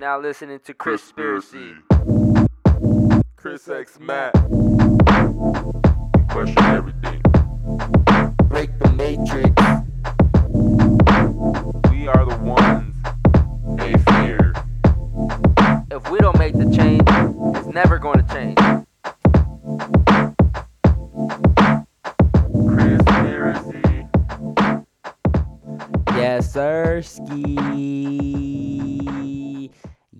You're now listening to Chris Spiracy. Chris X Matt. We question everything. Break the matrix. We are the ones they fear. If we don't make the change, it's never going to change. Conspiracy. Yes, sir, ski.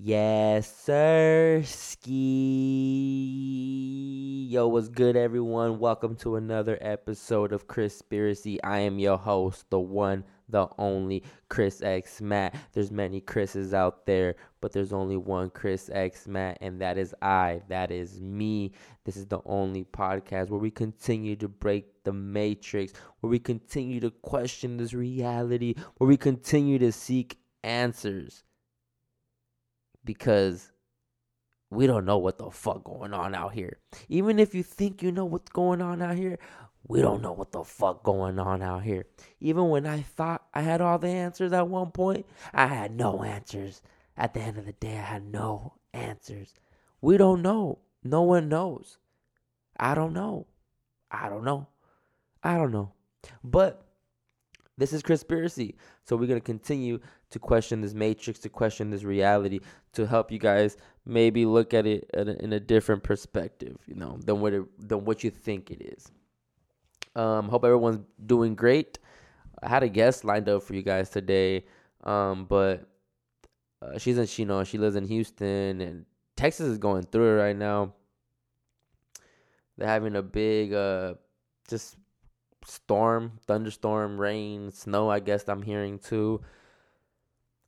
Yes, sir, ski. Yo, what's good, everyone? Welcome to another episode of Conspiracy. I am your host, the one, the only Chris X Matt. There's many Chris's out there, but there's only one Chris X Matt, and that is I. That is me. This is the only podcast where we continue to break the matrix, where we continue to question this reality, where we continue to seek answers. Because we don't know what the fuck going on out here. Even if you think you know what's going on out here, we don't know what the fuck going on out here. Even when I thought I had all the answers at one point, I had no answers. At the end of the day, I had no answers. We don't know. No one knows. I don't know. I don't know. I don't know. But this is Conspiracy. So we're going to continue to question this matrix, to question this reality, to help you guys maybe look at it in a different perspective, you know, than what you think it is. Hope everyone's doing great. I had a guest lined up for you guys today, but she's in Chino. She lives in Houston, and Texas is going through it right now. They're having a big just storm, thunderstorm, rain, snow, I guess I'm hearing too.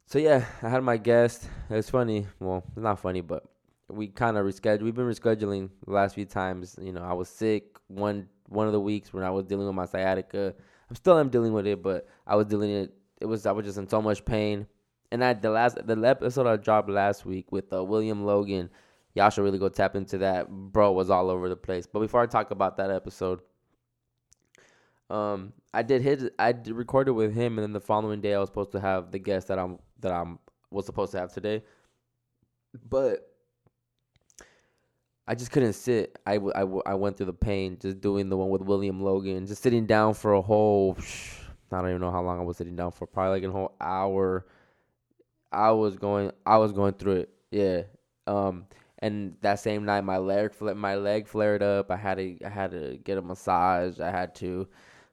So yeah, I had my guest. It's funny. Well, it's not funny, but we kind of rescheduled. We've been rescheduling the last few times. You know, I was sick one of the weeks when I was dealing with my sciatica. I'm still dealing with it, but I was dealing with it. I was just in so much pain. And the episode I dropped last week with William Logan, y'all should really go tap into that. Bro was all over the place. But before I talk about that episode, I recorded with him, and then the following day I was supposed to have the guest that I was supposed to have today. But I just couldn't sit. I went through the pain just doing the one with William Logan, just sitting down for a whole, I don't even know how long I was sitting down for, probably like a whole hour. I was going through it. Yeah. And that same night my leg flared up. I had to get a massage. I had to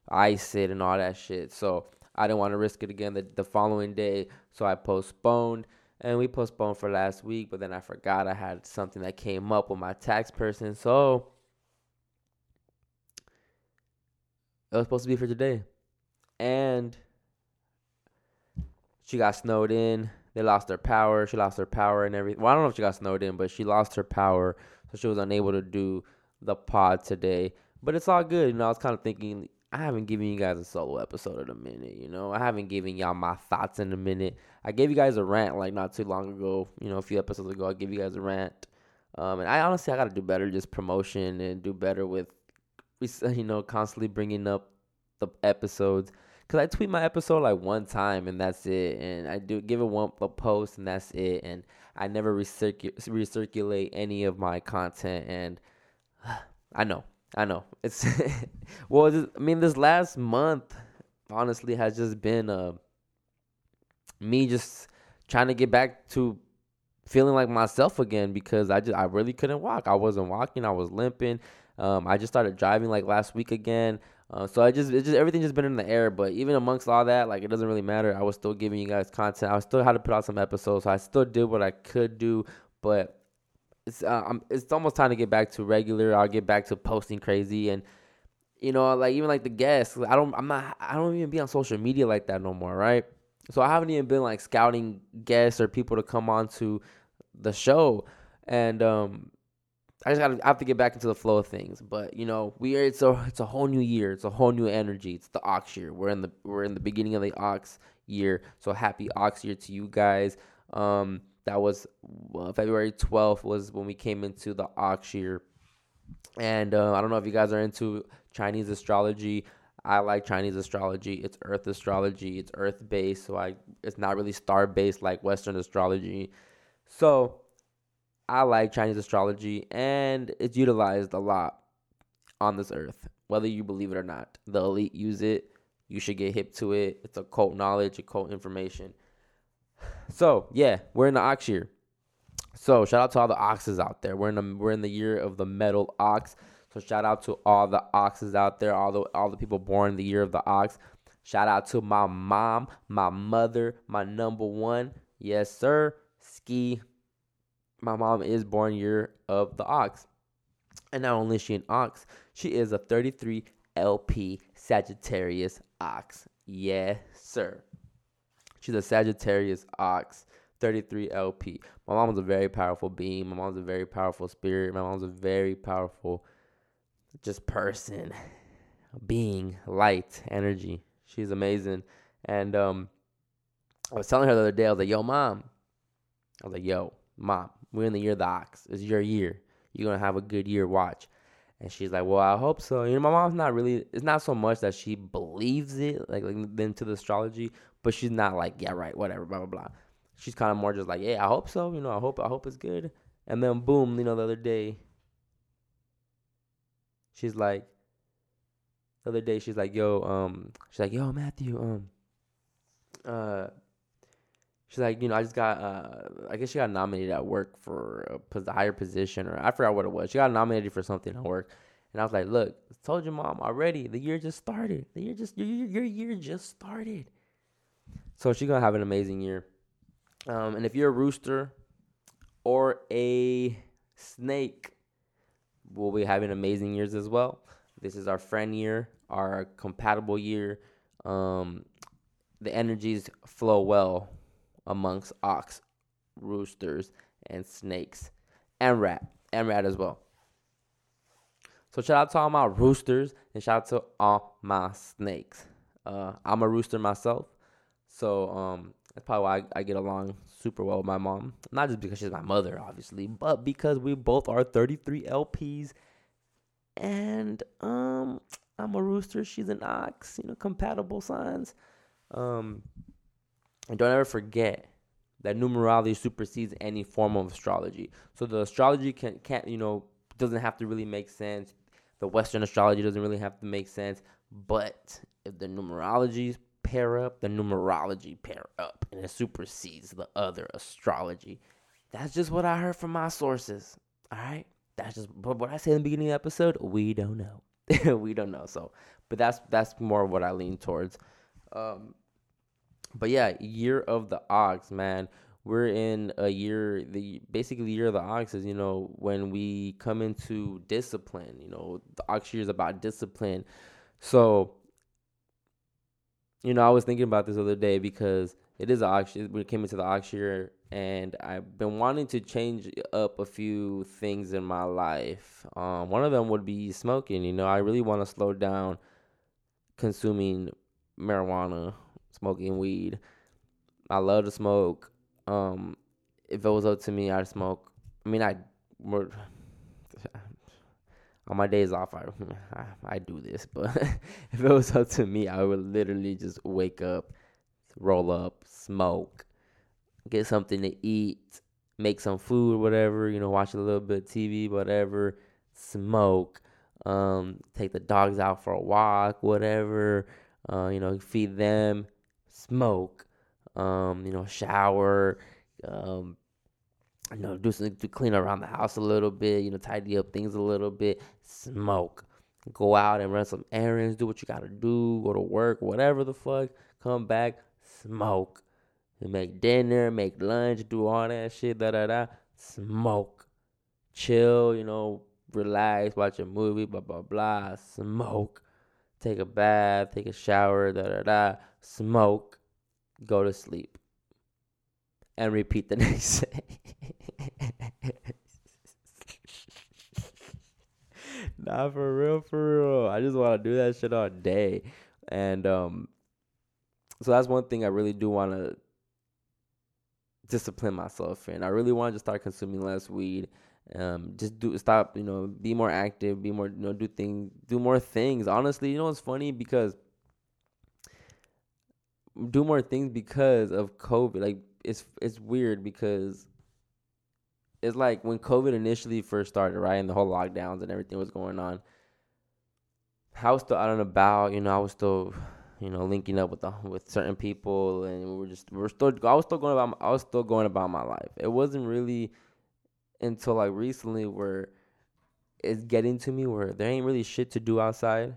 ice it and all that shit. So I didn't want to risk it again the following day. So I postponed. And we postponed for last week, but then I forgot I had something that came up with my tax person. So it was supposed to be for today. And she got snowed in. They lost their power. She lost her power and everything. Well, I don't know if she got snowed in, but she lost her power. So she was unable to do the pod today. But it's all good. You know, I was kind of thinking, I haven't given you guys a solo episode in a minute, you know. I haven't given y'all my thoughts in a minute. I gave you guys a rant, like, not too long ago. You know, a few episodes ago, I gave you guys a rant. And I honestly got to do better, just promotion and do better with, you know, constantly bringing up the episodes. Because I tweet my episode, like, one time, and that's it. And I do give it one a post, and that's it. And I never recirculate any of my content. And I know. It's this last month honestly has just been me just trying to get back to feeling like myself again, because I really couldn't walk. I wasn't walking. I was limping. I just started driving like last week again. So it's just everything just been in the air. But even amongst all that, like, it doesn't really matter. I was still giving you guys content. I still had to put out some episodes. So I still did what I could do, but it's almost time to get back to regular. I'll get back to posting crazy, and you know, like, even like the guests, I don't even be on social media like that no more, right? So I haven't even been like scouting guests or people to come on to the show, and I have to get back into the flow of things. But you know, it's a whole new year, it's a whole new energy. It's the ox year. We're in the beginning of the ox year, so happy ox year to you guys. That was February 12th was when we came into the ox year. And I don't know if you guys are into Chinese astrology. I like Chinese astrology. It's earth astrology. It's earth-based. So it's not really star-based like Western astrology. So I like Chinese astrology, and it's utilized a lot on this earth, whether you believe it or not. The elite use it. You should get hip to it. It's occult knowledge, occult information. So, yeah, we're in the ox year. So, shout out to all the oxes out there. We're in the year of the metal ox. So, shout out to all the oxes out there, all the people born in the year of the ox. Shout out to my mom, my mother, my number one. Yes, sir. Ski. My mom is born year of the ox. And not only is she an ox, she is a 33 LP Sagittarius ox. Yes, sir. She's a Sagittarius ox, 33 LP. My mom was a very powerful being. My mom's a very powerful spirit. My mom's a very powerful just person, being, light, energy. She's amazing. And I was telling her the other day, I was like, yo, mom, we're in the year of the ox. It's your year. You're going to have a good year. Watch. And she's like, well, I hope so. You know, my mom's not really, it's not so much that she believes it, like into the astrology, but she's not like, yeah, right, whatever, blah, blah, blah. She's kind of more just like, yeah, I hope so. You know, I hope it's good. And then boom, you know, the other day, yo, Matthew, she's like, you know, I just got, I guess she got nominated at work for a higher position, or I forgot what it was. She got nominated for something at work. And I was like, look, I told your mom already. The year just started. Your year just started. So she's going to have an amazing year. And if you're a rooster or a snake, we'll be having amazing years as well. This is our friend year, our compatible year. The energies flow well amongst ox, roosters, and snakes, and rat as well. So shout out to all my roosters, and shout out to all my snakes. I'm a rooster myself, so that's probably why I get along super well with my mom. Not just because she's my mother, obviously, but because we both are 33 LPs, and I'm a rooster, she's an ox, you know, compatible signs. And don't ever forget that numerology supersedes any form of astrology. So the astrology can't, you know, doesn't have to really make sense. The Western astrology doesn't really have to make sense. But if the numerologies pair up, the numerology pair up, and it supersedes the other astrology. That's just what I heard from my sources. All right, that's just what I said in the beginning of the episode. We don't know. We don't know. So, but that's more what I lean towards. But yeah, year of the ox, man. We're in a year, basically year of the ox is, you know, when we come into discipline, you know, the ox year is about discipline. So, you know, I was thinking about this the other day because it is ox. We came into the ox year, and I've been wanting to change up a few things in my life. One of them would be smoking. You know, I really want to slow down consuming marijuana, smoking weed. I love to smoke. If it was up to me, I'd smoke. I mean, on my days off, I do this. But if it was up to me, I would literally just wake up, roll up, smoke, get something to eat, make some food, whatever, you know, watch a little bit of TV, whatever, smoke, take the dogs out for a walk, whatever, you know, feed them, smoke, you know, shower, you know, do clean around the house a little bit, you know, tidy up things a little bit, smoke, go out and run some errands, do what you gotta do, go to work, whatever the fuck, come back, smoke, you make dinner, make lunch, do all that shit, smoke, chill, you know, relax, watch a movie, blah, blah, blah, smoke. Take a bath, take a shower, smoke, go to sleep, and repeat the next day. Nah, for real. I just want to do that shit all day. And so that's one thing I really do want to discipline myself in. I really want to just start consuming less weed. Just stop, you know, be more active, be more, you know, do more things. Honestly, you know, it's funny because do more things because of COVID. Like it's weird because it's like when COVID initially first started, right, and the whole lockdowns and everything was going on, I was still out and about, you know, I was still, you know, linking up with certain people, and I was still going about my life. It wasn't really until like recently where it's getting to me where there ain't really shit to do outside.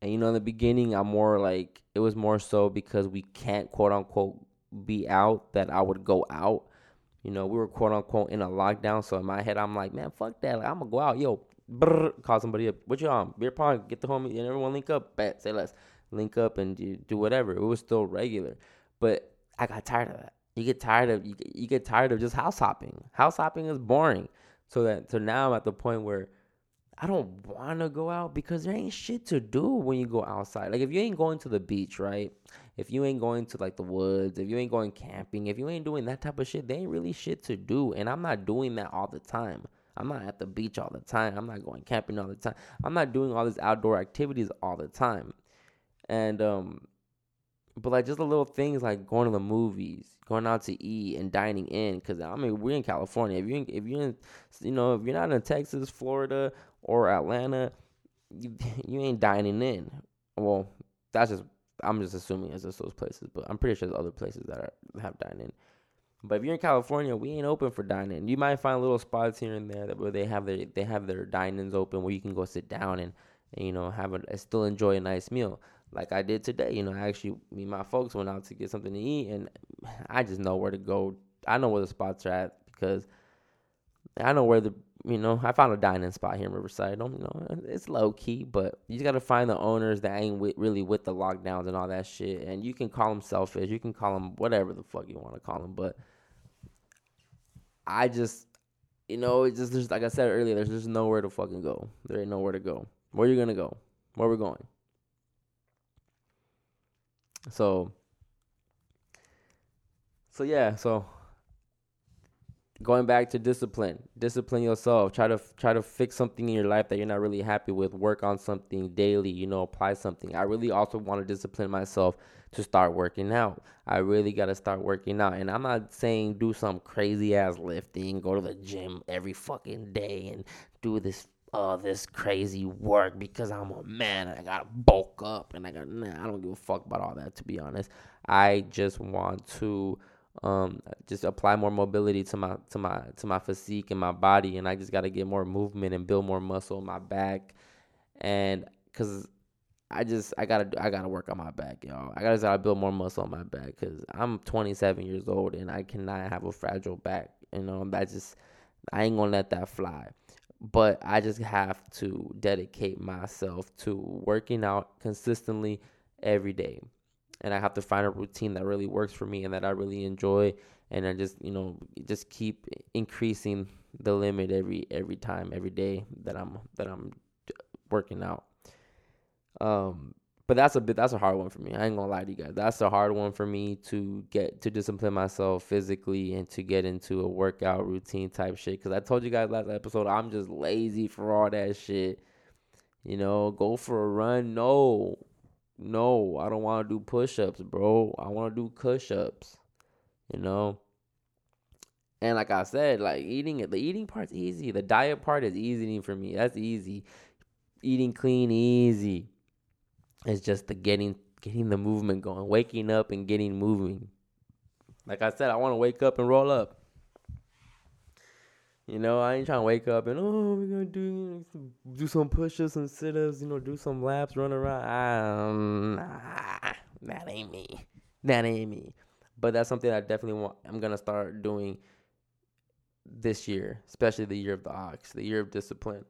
And, you know, in the beginning, I'm more like, it was more so because we can't, quote unquote, be out, that I would go out. You know, we were, quote unquote, in a lockdown. So in my head, I'm like, man, fuck that. Like, I'm going to go out. Yo, call somebody up. What you on? Beer pong. Get the homie. And everyone link up. Bet. Say less. Link up and do whatever. It was still regular. But I got tired of that. You get tired of just house hopping. House hopping is boring. So now I'm at the point where I don't want to go out because there ain't shit to do when you go outside. Like, if you ain't going to the beach, right? If you ain't going to, like, the woods, if you ain't going camping, if you ain't doing that type of shit, there ain't really shit to do. And I'm not doing that all the time. I'm not at the beach all the time. I'm not going camping all the time. I'm not doing all these outdoor activities all the time. And, but, like, just the little things like going to the movies, going out to eat and dining in. Because, I mean, we're in California. If you're not in Texas, Florida, or Atlanta, you ain't dining in. Well, I'm just assuming it's just those places. But I'm pretty sure there's other places that have dining in. But if you're in California, we ain't open for dining. You might find little spots here and there where they have their dine-ins open where you can go sit down and you know, still enjoy a nice meal. Like I did today, you know, I actually, me and my folks went out to get something to eat, and I just know where to go. I know where the spots are at because I know where I found a dining spot here in Riverside. It's low key, but you just got to find the owners that ain't really with the lockdowns and all that shit. And you can call them selfish. You can call them whatever the fuck you want to call them. But I just, you know, it's just like I said earlier, there's just nowhere to fucking go. There ain't nowhere to go. Where are you going to go? Where are we going? So yeah, so going back to discipline yourself, try to fix something in your life that you're not really happy with, work on something daily, you know, apply something. I really also want to discipline myself to start working out. I really got to start working out, and I'm not saying do some crazy ass lifting, go to the gym every fucking day and do this crazy work because I'm a man and I gotta bulk up and I don't give a fuck about all that, to be honest. I just want to just apply more mobility to my physique and my body, and I just gotta get more movement and build more muscle in my back, and because I gotta work on my back, y'all. I gotta build more muscle on my back because I'm 27 years old and I cannot have a fragile back. You know, I ain't gonna let that fly. But I just have to dedicate myself to working out consistently every day. And I have to find a routine that really works for me and that I really enjoy. And I just, you know, just keep increasing the limit every time, every day that I'm working out. But that's a hard one for me. I ain't gonna lie to you guys. That's a hard one for me to discipline myself physically and to get into a workout routine type shit. Because I told you guys last episode, I'm just lazy for all that shit. You know, go for a run. No, I don't want to do push-ups, bro. I want to do cush-ups, you know. And like I said, like the eating part's easy. The diet part is easy for me. That's easy. Eating clean, easy. It's just the getting the movement going, waking up and getting moving. Like I said, I want to wake up and roll up. You know, I ain't trying to wake up and, oh, we're going to do some push-ups, some sit-ups, you know, do some laps, run around. That ain't me. But that's something I definitely want. I'm going to start doing this year, especially the year of the ox, the year of discipline.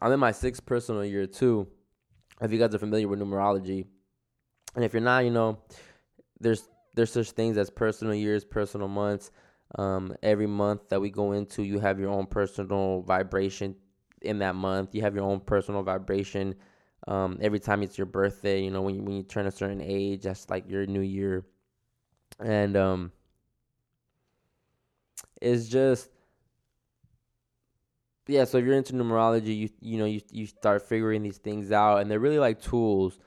I'm in my 6th personal year too. If you guys are familiar with numerology, and if you're not, you know, there's such things as personal years, personal months. Every month that we go into, you have your own personal vibration in that month. You have your own personal vibration. Every time it's your birthday, you know, when you turn a certain age, that's like your new year, and it's just. Yeah, so if you're into numerology, you start figuring these things out, and they're really like tools.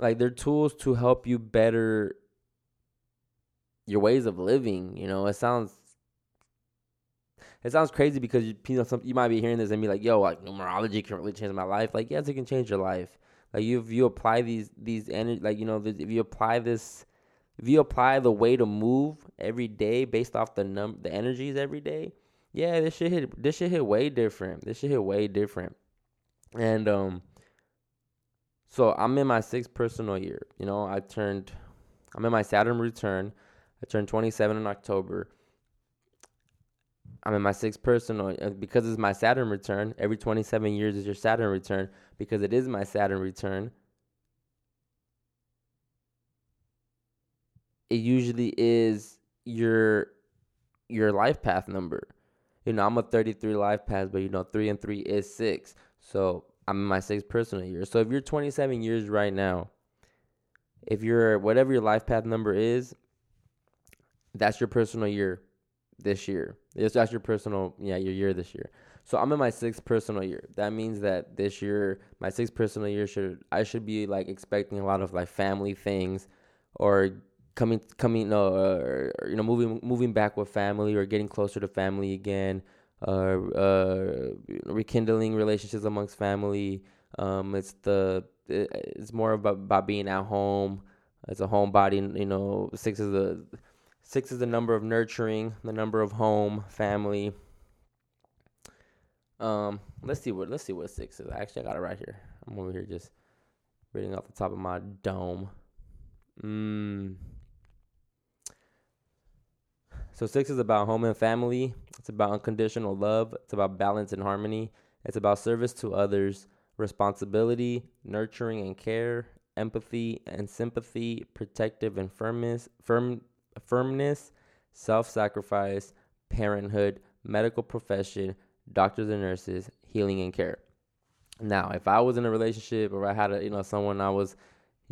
Like, they're tools to help you better your ways of living. You know, it sounds crazy because you might be hearing this and be like, yo, like numerology can really change my life. Like, yes, it can change your life. Like, if you apply these energy, like, you know, if you apply the way to move every day based off the energies every day, yeah, this shit hit way different. And so I'm in my 6th personal year. You know, I'm in my Saturn return. I turned 27 in October. I'm in my 6th personal, because it's my Saturn return. Every 27 years is your Saturn return. Because it is my Saturn return, it usually is your life path number. You know, I'm a 33 life path, but you know, 3 and 3 is 6. So I'm in my 6th personal year. So if you're 27 years right now, if you're whatever your life path number is, that's your personal year this year. That's your personal, your year this year. So I'm in my 6th personal year. That means that this year, my 6th personal year, I should be like expecting a lot of like family things, or moving back with family, or getting closer to family again, rekindling relationships amongst family. It's more about being at home. It's a homebody. You know, 6 is the number of nurturing, the number of home, family. Let's see what 6 is. Actually, I got it right here. I'm over here just reading off the top of my dome. So 6 is about home and family. It's about unconditional love. It's about balance and harmony. It's about service to others, responsibility, nurturing and care, empathy and sympathy, protective and firmness, self-sacrifice, parenthood, medical profession, doctors and nurses, healing and care. Now, if I was in a relationship or I had someone I was,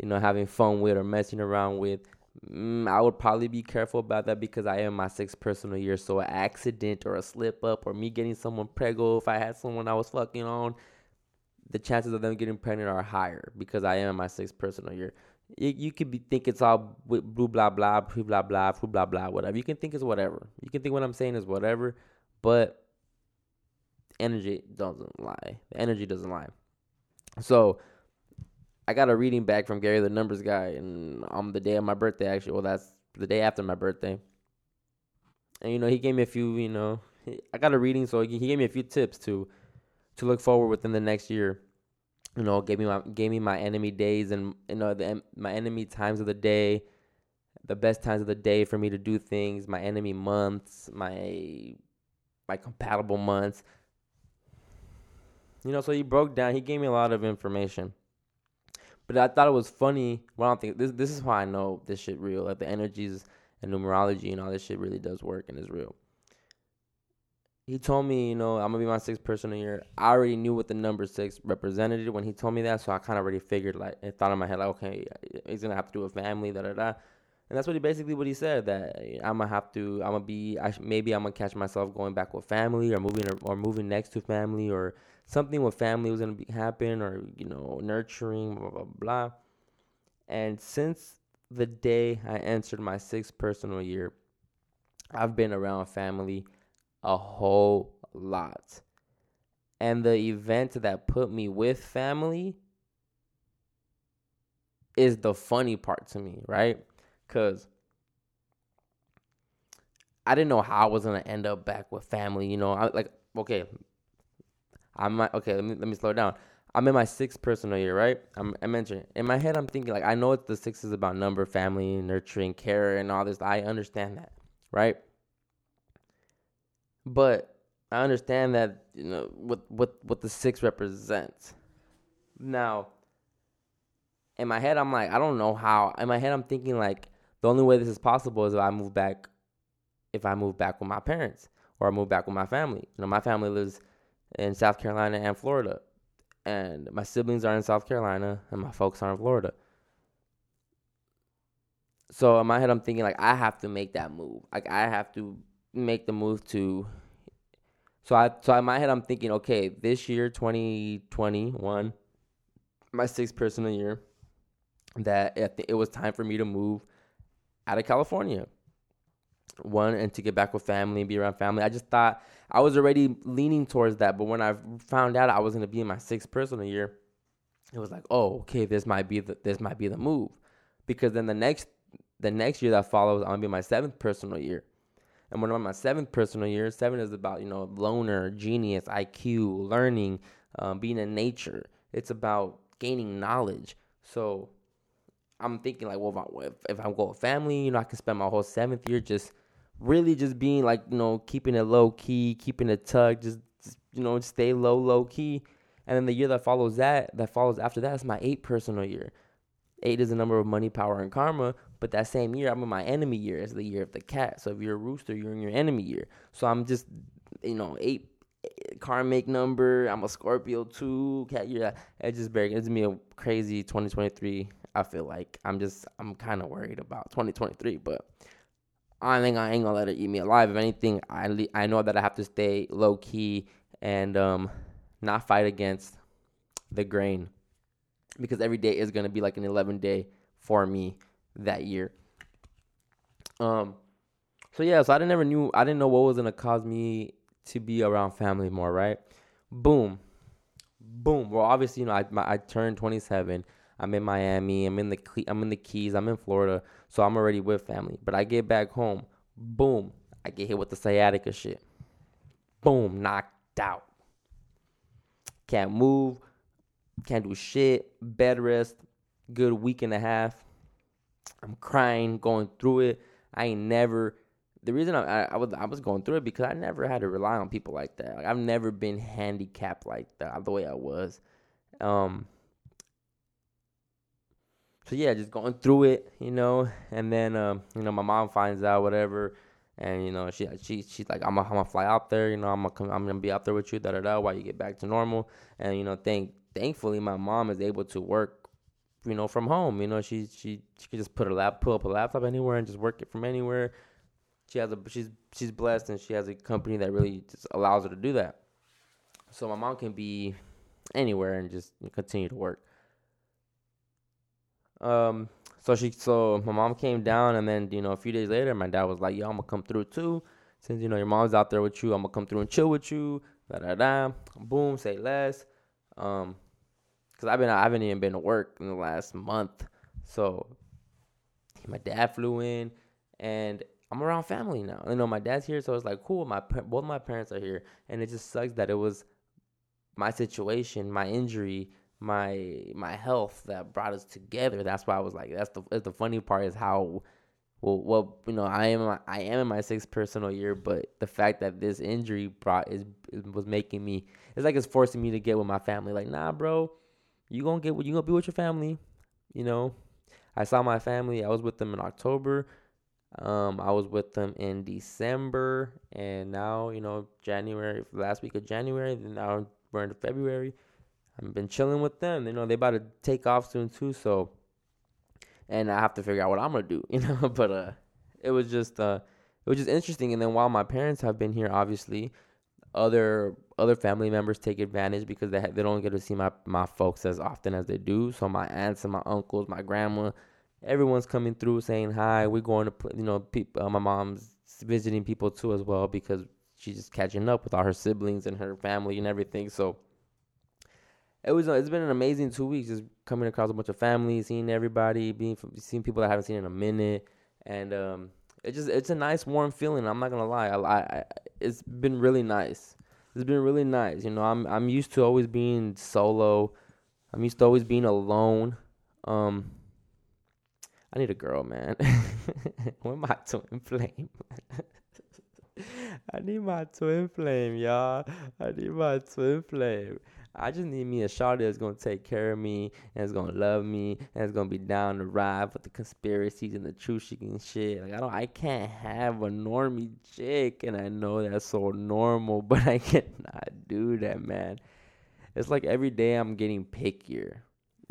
having fun with or messing around with, I would probably be careful about that because I am my 6th personal year. So an accident or a slip up or me getting someone preggo, if I had someone I was fucking on, the chances of them getting pregnant are higher because I am in my 6th personal year. You could think it's all blue, blah, blah, blue, blah, blah, blue, blah, blah, whatever. You can think it's whatever. You can think what I'm saying is whatever, but energy doesn't lie. The energy doesn't lie. So I got a reading back from Gary the Numbers Guy and on the day of my birthday, actually. Well, that's the day after my birthday. And, he gave me a few, I got a reading, so he gave me a few tips to look forward within the next year. You know, gave me my enemy days and, my enemy times of the day, the best times of the day for me to do things, my enemy months, my compatible months. So he broke down. He gave me a lot of information. But I thought it was funny. Well, I don't think this is why I know this shit real. Like the energies and numerology and all this shit really does work and is real. He told me, I'm gonna be my 6th person a year. I already knew what the number 6 represented when he told me that, so I kind of already figured, like, I thought in my head, like, okay, he's gonna have to do a family, da da da. And that's what he said, that maybe I'm gonna catch myself going back with family or moving next to family or something with family was gonna happen or, nurturing, blah, blah, blah. And since the day I entered my 6th personal year, I've been around family a whole lot. And the event that put me with family is the funny part to me, right? Because I didn't know how I was going to end up back with family, let me slow down. I'm in my 6th personal year, right? I mentioned it. In my head, I'm thinking, like, I know it's the 6 is about number, family, nurturing, care, and all this. I understand that, right? But I understand that, what the 6 represents. Now, in my head, I'm like, I don't know how. In my head, I'm thinking, like, the only way this is possible is if I move back with my parents or I move back with my family. My family lives in South Carolina and Florida, and my siblings are in South Carolina and my folks are in Florida. So in my head, I'm thinking, like, I have to make that move. Like, I have to make the move to. So in my head, I'm thinking, okay, this year, 2021, my 6th personal year, that it was time for me to move out of California. one and to get back with family and be around family. I just thought I was already leaning towards that. But when I found out I was going to be in my sixth personal year, it was like, oh, okay, this might be the move. Because then the next year that follows, I'm going to be my seventh personal year. And when I'm in my seventh personal year, seven is about, loner, genius, IQ, learning, being in nature. It's about gaining knowledge. So I'm thinking like, well, if I go with family, I can spend my whole seventh year just really just being like, keeping it low key, keeping it tucked, just stay low key. And then the year that follows after that, is my eighth personal year. 8 is the number of money, power, and karma. But that same year, I'm in my enemy year. It's the year of the cat. So if you're a rooster, you're in your enemy year. So I'm just, 8 karmic number. I'm a Scorpio 2 cat year. It's gonna be a crazy 2023. I feel like I'm kind of worried about 2023. But I ain't gonna let it eat me alive. If anything, I know that I have to stay low key and not fight against the grain. Because every day is going to be like an 11-day for me that year. So I didn't know what was going to cause me to be around family more, right? Boom. Well, obviously, I turned 27. I'm in Miami. I'm in the Keys. I'm in Florida. So I'm already with family. But I get back home. Boom. I get hit with the sciatica shit. Boom. Knocked out. Can't move. Can't do shit, bed rest, good week and a half. I'm crying, going through it. The reason I was going through it because I never had to rely on people like that. Like, I've never been handicapped like that, the way I was. So just going through it, and then, my mom finds out, whatever. And, she's like, I'm gonna fly out there, I'm gonna be out there with you, da-da-da, while you get back to normal. And, thankfully, my mom is able to work, from home. She can just pull up a laptop anywhere and just work it from anywhere. She's blessed, and she has a company that really just allows her to do that. So my mom can be anywhere and just continue to work. So my mom came down, and then a few days later, my dad was like, "Yo, I'm gonna come through too. Since your mom's out there with you, I'm gonna come through and chill with you." Da da da. Boom. Say less. Cause I haven't even been to work in the last month. So my dad flew in, and I'm around family now. My dad's here, so it's like cool. Both my parents are here, and it just sucks that it was my situation, my injury, my health that brought us together. That's why I was like, that's the funny part is how I am in my sixth personal year, but the fact that this injury was making me, it's like it's forcing me to get with my family. Like, nah, bro, you gonna be with your family, I saw my family. I was with them in October. I was with them in December, and now January, last week of January. Then now we're into February. I've been chilling with them. They about to take off soon too, so. And I have to figure out what I'm gonna do, But it was just interesting. And then while my parents have been here, obviously, other family members take advantage because they don't get to see my folks as often as they do. So my aunts and my uncles, my grandma, everyone's coming through saying hi. We're going to my mom's visiting people too as well because she's just catching up with all her siblings and her family and everything. So. It's been an amazing 2 weeks, just coming across a bunch of family, seeing everybody, seeing people that I haven't seen in a minute, and it's a nice warm feeling. I'm not gonna lie, it's been really nice. It's been really nice. I'm used to always being solo. I'm used to always being alone. I need a girl, man. Where my twin flame? I need my twin flame, y'all. I need my twin flame. I just need me a shawty that's going to take care of me and it's going to love me and it's going to be down to ride with the conspiracies and the truth seeking shit. Like, I can't have a normie chick, and I know that's so normal, but I cannot do that, man. It's like every day I'm getting pickier.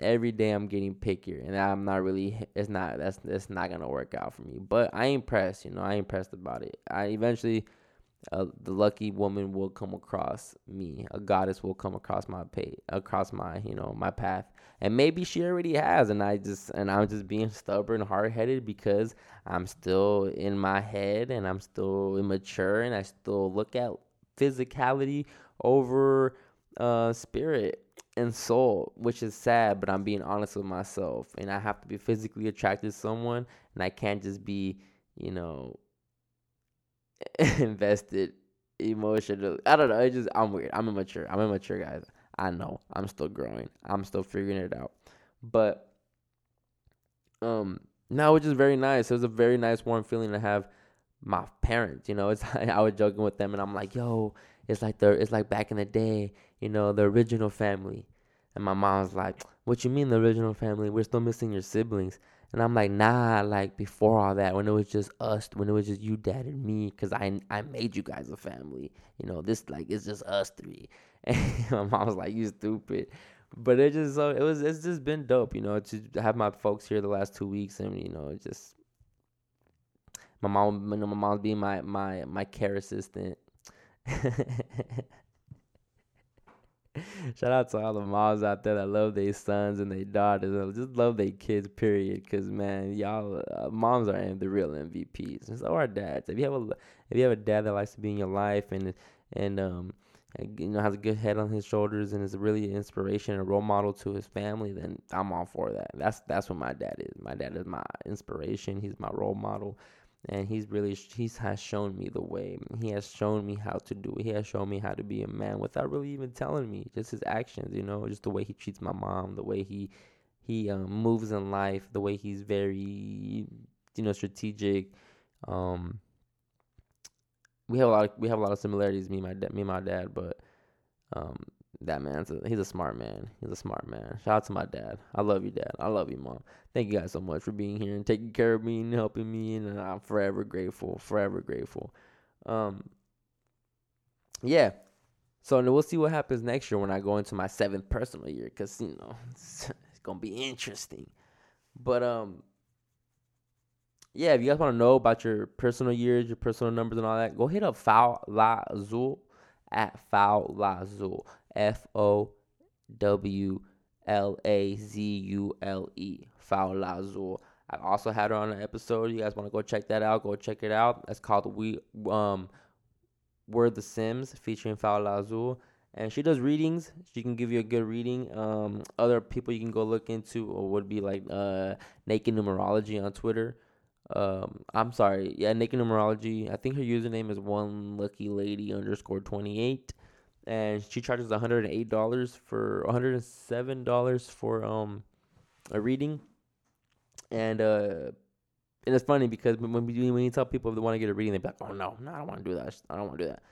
And I'm not really, it's not going to work out for me. But I ain't pressed about it. I eventually, the lucky woman will come across me. A goddess will come across my page, across my, you know, my path. And maybe she already has, and I'm just being stubborn, hard-headed, because I'm still in my head and I'm still immature, and I still look at physicality over spirit and soul, which is sad, but I'm being honest with myself, and I have to be physically attracted to someone, and I can't just be, you know, invested emotionally. I don't know. It just, I'm weird. I'm immature, guys. I know. I'm still growing. I'm still figuring it out. But now it's just very nice. It was a very nice, warm feeling to have my parents. You know, it's like I was joking with them, and I'm like, yo, it's like back in the day, you know, the original family. And my mom's like, what you mean the original family? We're still missing your siblings. And I'm like, nah, like before all that, when it was just us, when it was just you, dad, and me, because I made you guys a family. You know, this, like, it's just us three. And my mom was like, you stupid. But it just, it's just been dope, you know, to have my folks here the last 2 weeks. And, you know, just, my mom's being my care assistant. Shout out to all the moms out there that love their sons and their daughters, and just love their kids, period. Because, man, y'all, moms are the real MVPs, and so are dads. If you have a dad that likes to be in your life and you know, has a good head on his shoulders and is really an inspiration and a role model to his family, then I'm all for that. That's what my dad is. My dad is my inspiration. He's my role model. And he has shown me the way. He has shown me how to do it. He has shown me how to be a man without really even telling me. Just his actions, you know, just the way he treats my mom, the way he moves in life, the way he's very, you know, strategic. We have a lot of similarities, me and my dad, but that man's he's a smart man. He's a smart man. Shout out to my dad. I love you, Dad. I love you, Mom. Thank you guys so much for being here and taking care of me and helping me, and I'm forever grateful. Forever grateful. Yeah. So we'll see what happens next year when I go into my 7th personal year, because, you know, it's gonna be interesting. But yeah, if you guys want to know about your personal years, your personal numbers, and all that, go hit up Foul Azul at Foul Azul. FOWLAZULE, Foul Azul. I also had her on an episode. You guys want to go check that out? Go check it out. That's called We're the Sims, featuring Foul Azul, and she does readings. She can give you a good reading. Other people you can go look into would be like Naked Numerology on Twitter. Naked Numerology. I think her username is oneluckylady_28. And she charges $107 for a reading. And it's funny because when you tell people if they want to get a reading, they're like, oh, no, I don't want to do that. I don't want to do that.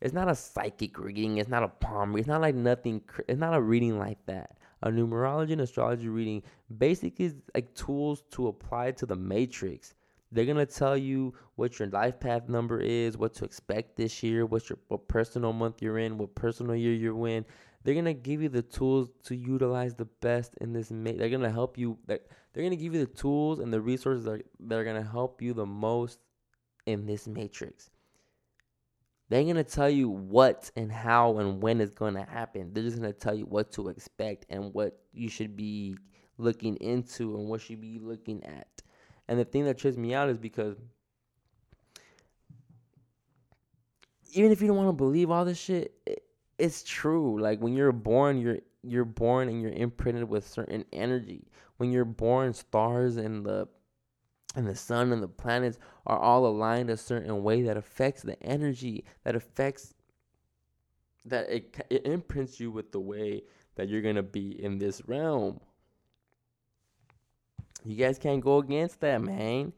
It's not a psychic reading. It's not a palm reading. It's not like nothing. It's not a reading like that. A numerology and astrology reading basically is like tools to apply to the matrix. They're going to tell you what your life path number is, what to expect this year, what personal month you're in, what personal year you're in. They're going to give you the tools to utilize the best in this. They're going to help you. They're going to give you the tools and the resources that are going to help you the most in this matrix. They're going to tell you what and how and when it's going to happen. They're just going to tell you what to expect and what you should be looking into and what you should be looking at. And the thing that trips me out is because even if you don't want to believe all this shit, it's true. Like when you're born, you're born and you're imprinted with certain energy. When you're born, stars and the sun and the planets are all aligned a certain way that affects the energy, that it imprints you with the way that you're gonna be in this realm. You guys can't go against that, man.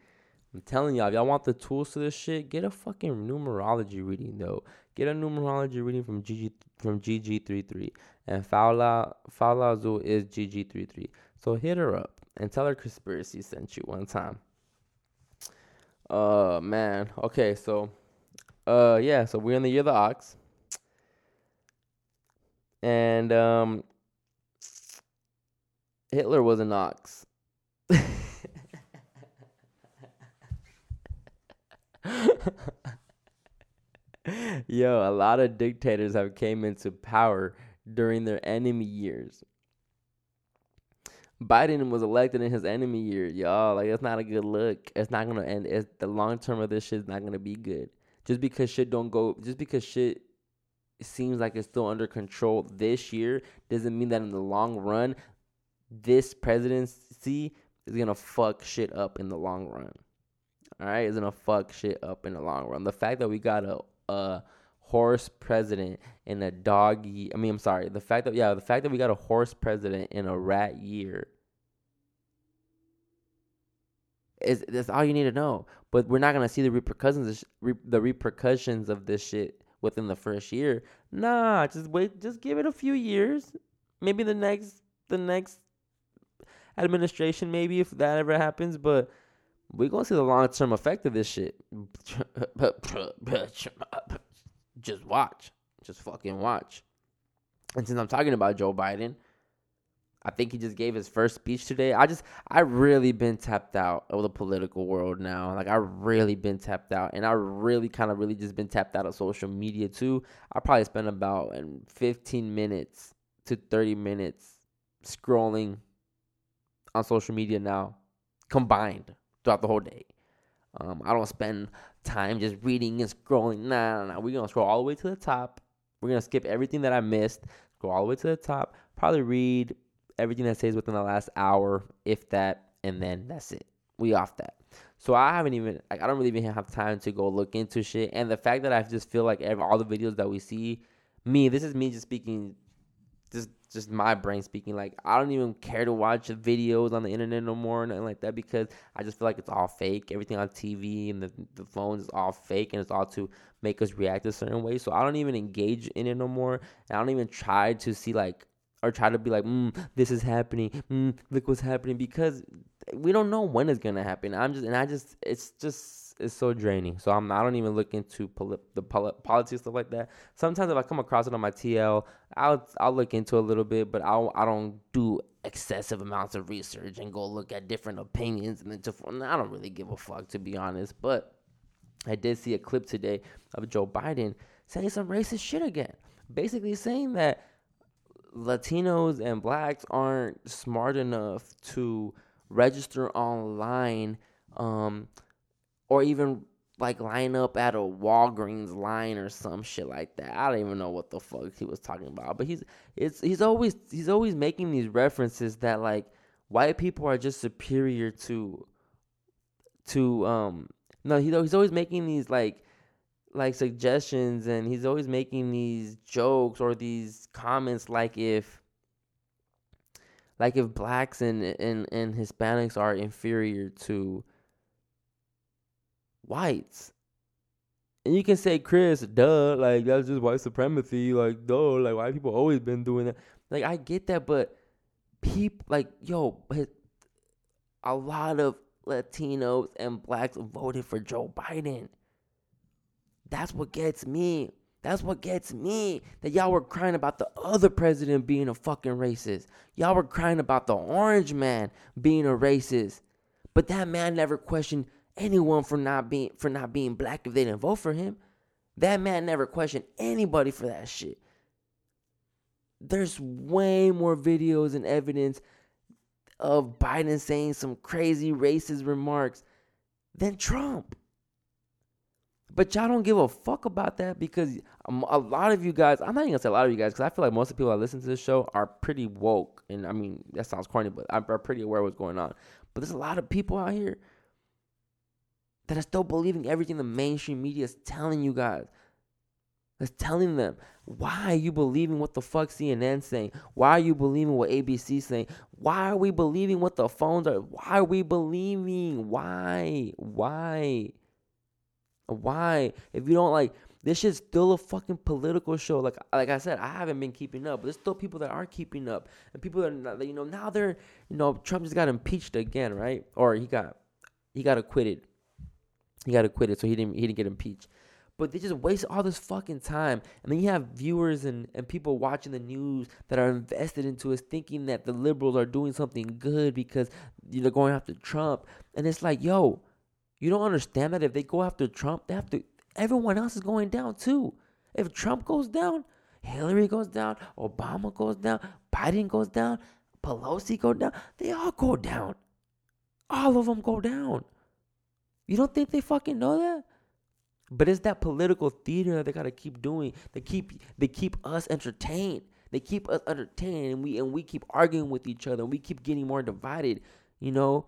I'm telling y'all, if y'all want the tools to this shit, get a fucking numerology reading, though. Get a numerology reading from GG33. And Foul Azul is GG33. So hit her up and tell her Chris Spiracy sent you one time. Man. Okay, so, so we're in the year of the ox. And Hitler was an ox. Yo, a lot of dictators have came into power during their enemy years. Biden was elected in his enemy year, y'all. Like, that's not a good look. It's not gonna end. It's, the long term of this shit is not gonna be good. Just because shit don't go, just because shit seems like it's still under control this year, doesn't mean that in the long run, this presidency is gonna fuck shit up in the long run. All right, it's gonna fuck shit up in the long run. The fact that we got a horse president and a dog year. I mean, I'm sorry. The fact that we got a horse president in a rat year is that's all you need to know. But we're not gonna see the repercussions. The repercussions of this shit within the first year. Nah, just wait. Just give it a few years. Maybe the next administration. Maybe if that ever happens. But we're gonna see the long term effect of this shit. Just watch. Just fucking watch. And since I'm talking about Joe Biden, I think he just gave his first speech today. I really been tapped out of the political world now. Like, I really been tapped out. And I really kind of really just been tapped out of social media, too. I probably spent about 15 minutes to 30 minutes scrolling on social media now combined throughout the whole day. I don't spend time just reading and scrolling. Nah. We're going to scroll all the way to the top. We're going to skip everything that I missed. Go all the way to the top. Probably read everything that stays within the last hour, if that, and then that's it. We off that. So I don't really even have time to go look into shit. And the fact that I just feel like all the videos that we see, this is me just speaking, just my brain speaking. Like, I don't even care to watch videos on the internet no more or nothing like that, because I just feel like it's all fake. Everything on TV and the phones is all fake, and it's all to make us react a certain way. So I don't even engage in it no more. And I don't even try to see, like, or try to be like, this is happening. Look what's happening. Because we don't know when it's going to happen. It's so draining. So I don't even look into politics, stuff like that. Sometimes if I come across it on my TL, I'll look into it a little bit, but I don't do excessive amounts of research and go look at different opinions. I don't really give a fuck, to be honest. But I did see a clip today of Joe Biden saying some racist shit again. Basically saying that Latinos and blacks aren't smart enough to register online, or even, like, line up at a Walgreens line or some shit like that. I don't even know what the fuck he was talking about. But he's always making these references that, like, white people are just superior he's always making these like suggestions, and he's always making these jokes or these comments like if blacks and Hispanics are inferior to whites. And you can say, Chris, duh, like, that's just white supremacy, like, duh, like, white people always been doing that. Like, I get that, but people, like, yo, a lot of Latinos and blacks voted for Joe Biden. That's what gets me. That y'all were crying about the other president being a fucking racist. Y'all were crying about the orange man being a racist. But that man never questioned anyone for not being black if they didn't vote for him. That man never questioned anybody for that shit. There's way more videos and evidence of Biden saying some crazy racist remarks than Trump. But y'all don't give a fuck about that, because a lot of you guys, I'm not even going to say a lot of you guys, because I feel like most of the people that listen to this show are pretty woke. And I mean, that sounds corny, but I'm pretty aware of what's going on. But there's a lot of people out here that are still believing everything the mainstream media is telling you guys. It's telling them. Why are you believing what the fuck CNN's saying? Why are you believing what ABC's saying? Why are we believing what the phones are? Why are we believing? Why? If you don't, like, this shit's still a fucking political show. Like I said, I haven't been keeping up, but there's still people that are keeping up. And people that are not, now they're, Trump just got impeached again, right? Or he got acquitted. He got acquitted, so he didn't get impeached. But they just waste all this fucking time. And then you have viewers and people watching the news that are invested into us, thinking that the liberals are doing something good because they're going after Trump. And it's like, yo, you don't understand that if they go after Trump, everyone else is going down too. If Trump goes down, Hillary goes down, Obama goes down, Biden goes down, Pelosi goes down. They all go down. All of them go down. You don't think they fucking know that? But it's that political theater that they gotta keep doing. They keep us entertained. They keep us entertained, and we keep arguing with each other. And we keep getting more divided. You know,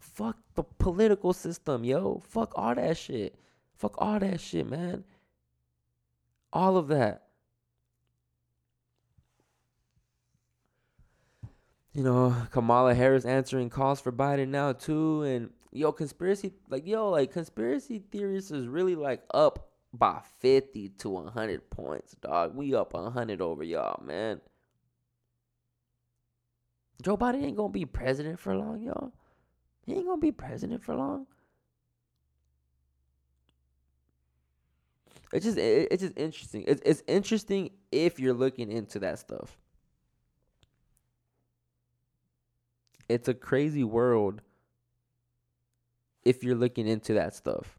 fuck the political system, yo. Fuck all that shit. Fuck all that shit, man. All of that. You know, Kamala Harris answering calls for Biden now too, and yo, conspiracy theorists is really like up by 50 to 100 points, dog. We up 100 over y'all, man. Joe Biden ain't gonna be president for long, y'all. He ain't gonna be president for long. It's just interesting. It's interesting if you're looking into that stuff. It's a crazy world if you're looking into that stuff,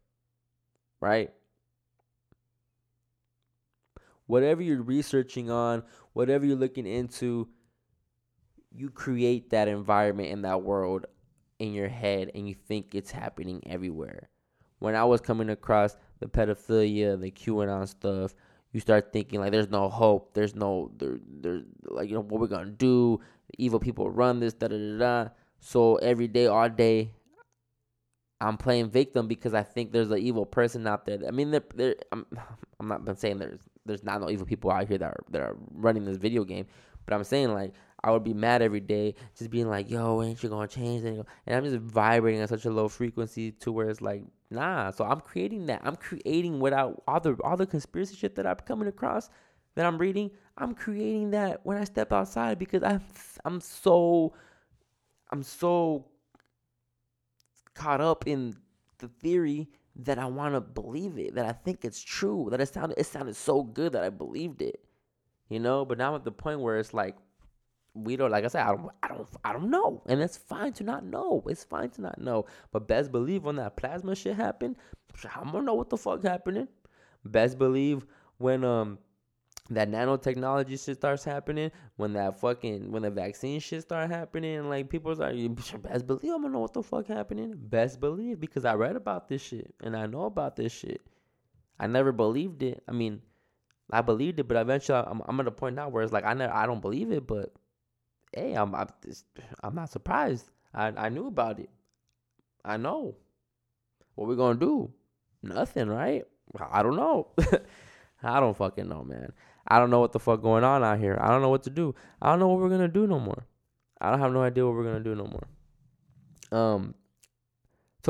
right? Whatever you're researching on, whatever you're looking into, you create that environment and that world in your head, and you think it's happening everywhere. When I was coming across the pedophilia, the QAnon stuff, you start thinking, like, there's no hope. There's like, you know, what we're going to do. Evil people run this, da-da-da-da. So every day, all day, I'm playing victim because I think there's an evil person out there. I mean, I'm not saying there's not no evil people out here that are running this video game. But I'm saying, like, I would be mad every day just being like, yo, ain't you going to change anything? And I'm just vibrating at such a low frequency to where it's like, nah. So I'm creating that. I'm creating without all the conspiracy shit that I'm coming across that I'm reading, I'm creating that when I step outside because I'm so caught up in the theory that I want to believe it, that I think it's true, that it sounded so good that I believed it, you know. But now I'm at the point where it's like we don't, like I said, I don't know, and it's fine to not know. It's fine to not know. But best believe when that plasma shit happened, I'm gonna know what the fuck happening. Best believe when that nanotechnology shit starts happening, when the vaccine shit start happening, and like people start, best believe I'm gonna know what the fuck happening. Best believe, because I read about this shit and I know about this shit. I never believed it. I mean, I believed it, but eventually I'm at a point now where it's like I don't believe it, but hey, I'm not surprised. I knew about it. I know. What we gonna do? Nothing, right? I don't know. I don't fucking know, man. I don't know what the fuck going on out here. I don't know what to do. I don't know what we're going to do no more. I don't have no idea what we're going to do no more.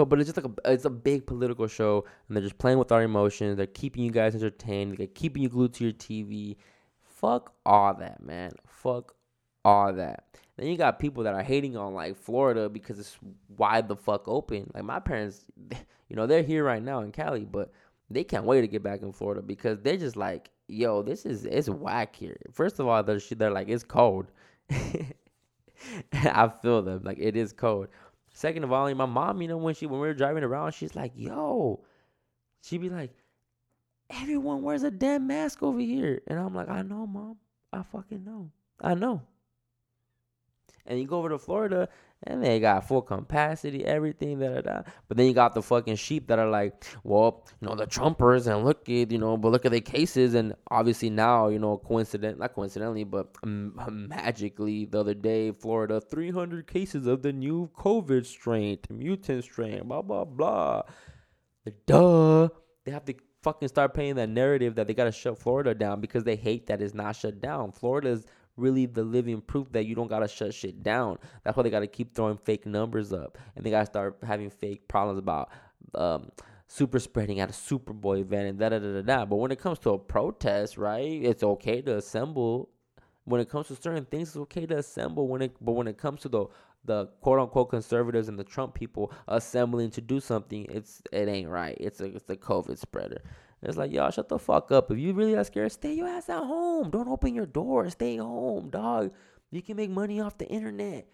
But it's just like it's a big political show, and they're just playing with our emotions. They're keeping you guys entertained. They're keeping you glued to your TV. Fuck all that, man. Fuck all that. Then you got people that are hating on, like, Florida because it's wide the fuck open. Like, my parents, you know, they're here right now in Cali, but they can't wait to get back in Florida because they're just like, yo, it's whack here. First of all, they're like, it's cold. I feel them. Like, it is cold. Second of all, my mom, you know, when we were driving around, she's like, yo. She'd be like, everyone wears a damn mask over here. And I'm like, I know, Mom. I fucking know. I know. And you go over to Florida, and they got full capacity, everything, da-da-da. But then you got the fucking sheep that are like, well, you know, the Trumpers, and look at, you know, but look at their cases. And obviously now, you know, magically, the other day, Florida, 300 cases of the new COVID strain, mutant strain, blah, blah, blah. Duh. They have to fucking start paying that narrative that they got to shut Florida down because they hate that it's not shut down. Florida's really the living proof that you don't gotta shut shit down. That's why they gotta keep throwing fake numbers up, and they gotta start having fake problems about super spreading at a Super Bowl event and da da da da da. But when it comes to a protest, right, it's okay to assemble. When it comes to certain things, it's okay to assemble. When it comes to the quote unquote conservatives and the Trump people assembling to do something, it ain't right. It's a COVID spreader. It's like, y'all, shut the fuck up. If you really are scared, stay your ass at home. Don't open your door. Stay home, dog. You can make money off the internet.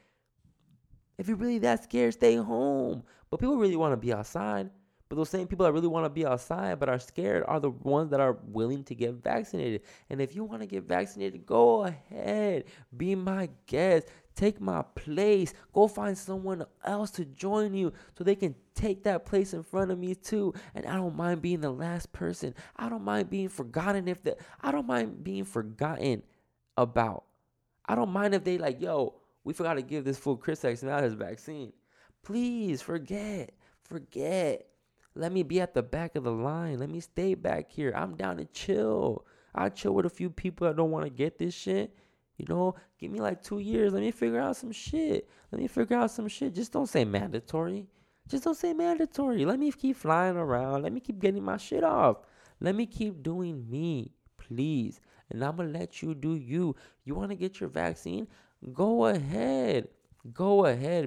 If you're really that scared, stay home. But people really want to be outside. But those same people that really want to be outside but are scared are the ones that are willing to get vaccinated. And if you want to get vaccinated, go ahead. Be my guest. Take my place. Go find someone else to join you so they can take that place in front of me too. And I don't mind being the last person. I don't mind being forgotten I don't mind being forgotten about. I don't mind if they like, yo, we forgot to give this fool Chris X Matt his vaccine. Please forget. Let me be at the back of the line. Let me stay back here. I'm down to chill. I chill with a few people that don't want to get this shit. You know, give me like 2 years. Let me figure out some shit. Just don't say mandatory. Let me keep flying around. Let me keep getting my shit off. Let me keep doing me, please. And I'm going to let you do you. You want to get your vaccine? Go ahead.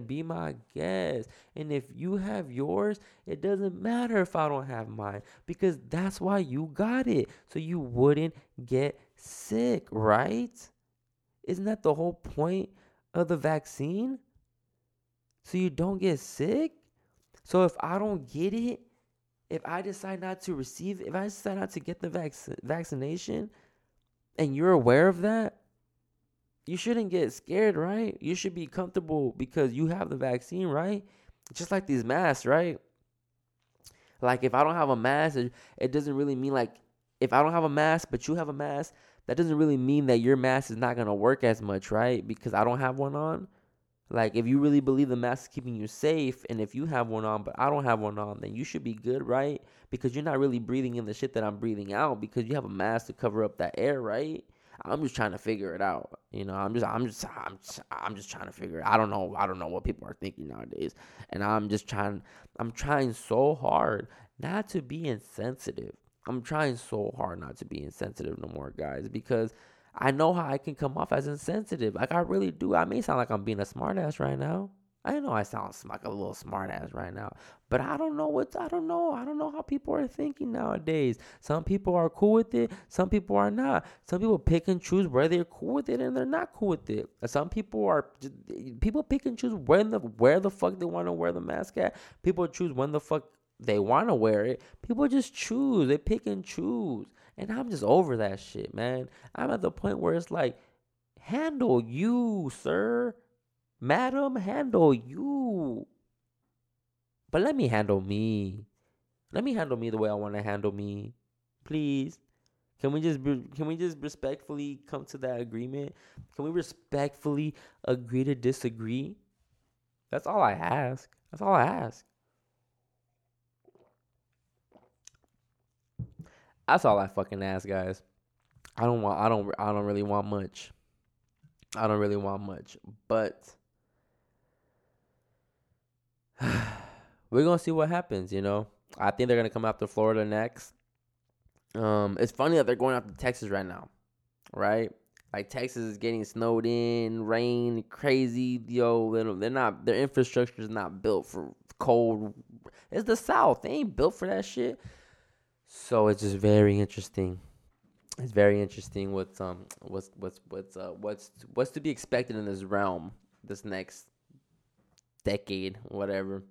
Be my guest. And if you have yours, it doesn't matter if I don't have mine, because that's why you got it, so you wouldn't get sick, right? Isn't that the whole point of the vaccine? So you don't get sick? So if I don't get it, if I decide not to receive, if I decide not to get the vaccination, and you're aware of that, you shouldn't get scared, right? You should be comfortable because you have the vaccine, right? Just like these masks, right? Like if I don't have a mask, it doesn't really mean like if I don't have a mask, but you have a mask, that doesn't really mean that your mask is not going to work as much, right? Because I don't have one on. Like if you really believe the mask is keeping you safe, and if you have one on but I don't have one on, then you should be good, right? Because you're not really breathing in the shit that I'm breathing out because you have a mask to cover up that air, right? I'm just trying to figure it out, you know. I'm just trying to figure it. I don't know what people are thinking nowadays, and I'm trying so hard not to be insensitive. I'm trying so hard not to be insensitive no more, guys, because I know how I can come off as insensitive. Like I really do. I may sound like I'm being a smartass right now. I know I sound like a little smartass right now, but I don't know how people are thinking nowadays. Some people are cool with it. Some people are not. Some people pick and choose where they're cool with it and they're not cool with it. Some people pick and choose where the fuck they want to wear the mask at. People choose when the fuck they want to wear it. People just choose. They pick and choose. And I'm just over that shit, man. I'm at the point where it's like, handle you, sir. Madam, handle you. But let me handle me. Let me handle me the way I want to handle me. Please. Can we just respectfully come to that agreement? Can we respectfully agree to disagree? That's all I ask. That's all I fucking ask, guys. I don't really want much. But we're going to see what happens, you know. I think they're going to come after Florida next. It's funny that they're going after Texas right now, right? Like, Texas is getting snowed in, rain, crazy. Yo, their infrastructure is not built for cold. It's the South. They ain't built for that shit. So it's just very interesting. It's very interesting what's to be expected in this realm, this next decade, whatever.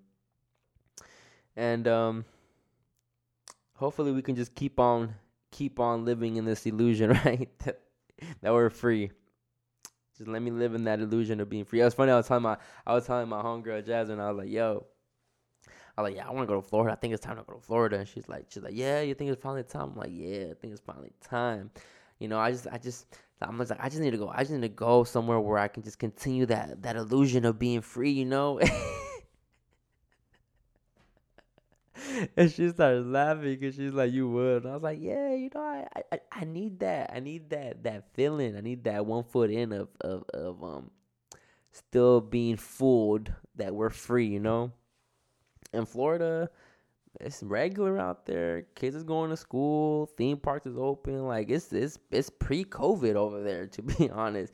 And hopefully we can just keep on living in this illusion, right? that we're free. Just let me live in that illusion of being free. It was funny. I was telling my homegirl Jasmine. I was like, I want to go to Florida. I think it's time to go to Florida. And she's like, yeah, you think it's finally time? I'm like, yeah, I think it's finally time. You know, I just need to go. I just need to go somewhere where I can just continue that illusion of being free, you know? And she started laughing because she's like, you would. And I was like, yeah, you know, I need that. I need that feeling. I need that 1 foot in of still being fooled that we're free, you know? In Florida, it's regular out there. Kids is going to school. Theme parks is open. Like it's pre-COVID over there, to be honest.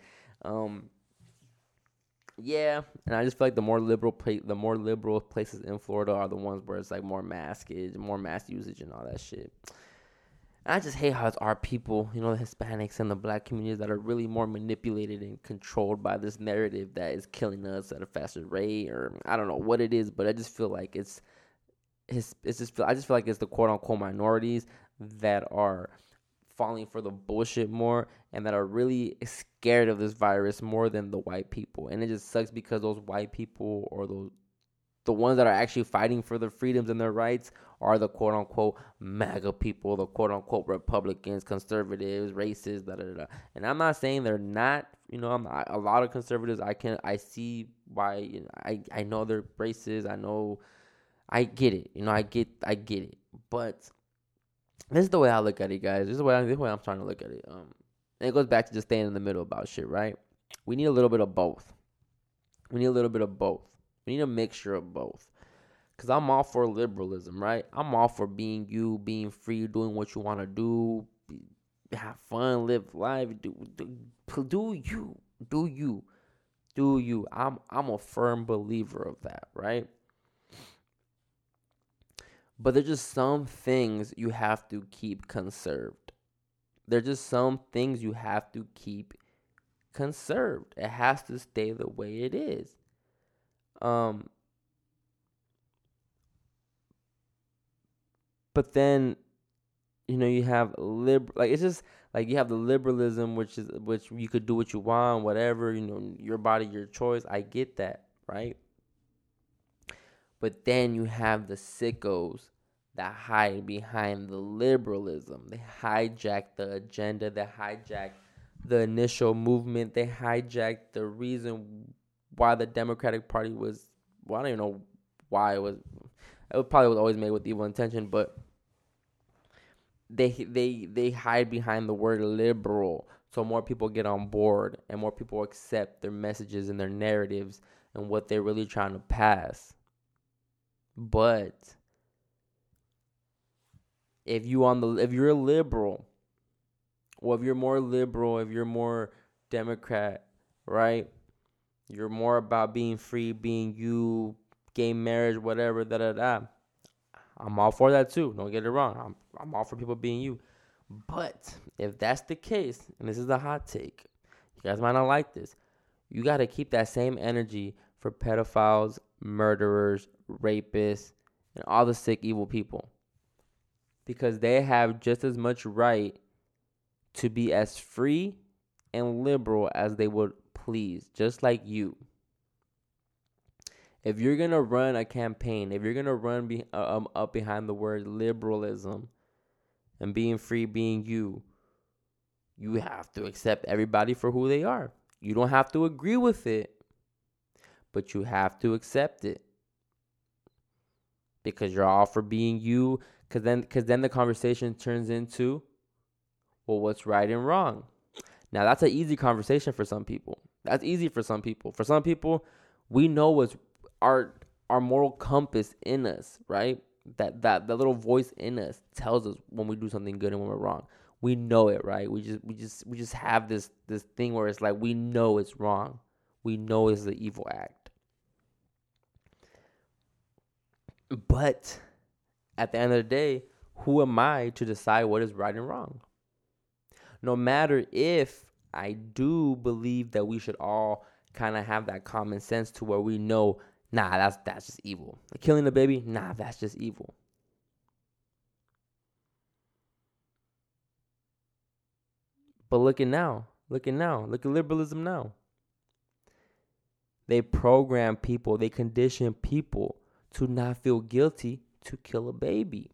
Yeah, and I just feel like the more liberal places in Florida are the ones where it's like more mask usage, and all that shit. And I just hate how it's our people, you know, the Hispanics and the Black communities that are really more manipulated and controlled by this narrative that is killing us at a faster rate, or I don't know what it is, but I just feel like it's I just feel like it's the quote unquote minorities that are falling for the bullshit more and that are really scared of this virus more than the white people. And it just sucks because those white people or the ones that are actually fighting for their freedoms and their rights are the quote unquote MAGA people, the quote unquote Republicans, conservatives, racists, da da da. And I'm not saying they're not. You know, a lot of conservatives. I see why. You know, I know they're racist. I know. I get it. You know, I get it. But this is the way I look at it, guys. This is the way I'm trying to look at it. And it goes back to just staying in the middle about shit, right? We need a little bit of both. We need a mixture of both. Because I'm all for liberalism, right? I'm all for being you, being free, doing what you want to do, have fun, live life, do you. I'm a firm believer of that, right? But there's just some things you have to keep conserved. It has to stay the way it is. But then, you know, you have you have the liberalism, which you could do what you want, whatever, you know, your body, your choice. I get that, right? But then you have the sickos that hide behind the liberalism. They hijack the agenda. They hijack the initial movement. They hijack the reason why the Democratic Party was, well, I don't even know why it probably was always made with evil intention, but they hide behind the word liberal, so more people get on board and more people accept their messages and their narratives and what they're really trying to pass. But if you're a liberal, or if you're more liberal, if you're more Democrat, right? You're more about being free, being you, gay marriage, whatever, da da da. I'm all for that too. Don't get it wrong. I'm all for people being you. But if that's the case, and this is a hot take, you guys might not like this. You got to keep that same energy for pedophiles, murderers, rapists, and all the sick, evil people. Because they have just as much right to be as free and liberal as they would please, just like you. If you're going to run a campaign, if you're going to run up behind the word liberalism and being free, being you, you have to accept everybody for who they are. You don't have to agree with it, but you have to accept it. Because you're all for being you, because then the conversation turns into, well, what's right and wrong? Now, that's an easy conversation for some people. That's easy for some people. For some people, we know what's our moral compass in us, right? That little voice in us tells us when we do something good and when we're wrong. We know it, right? We just have this thing where it's like we know it's wrong. We know it's an evil act. But at the end of the day, who am I to decide what is right and wrong? No matter if I do believe that we should all kind of have that common sense to where we know, nah, that's just evil. Like killing a baby, nah, that's just evil. But look at now, look at liberalism now. They program people, they condition people to not feel guilty to kill a baby.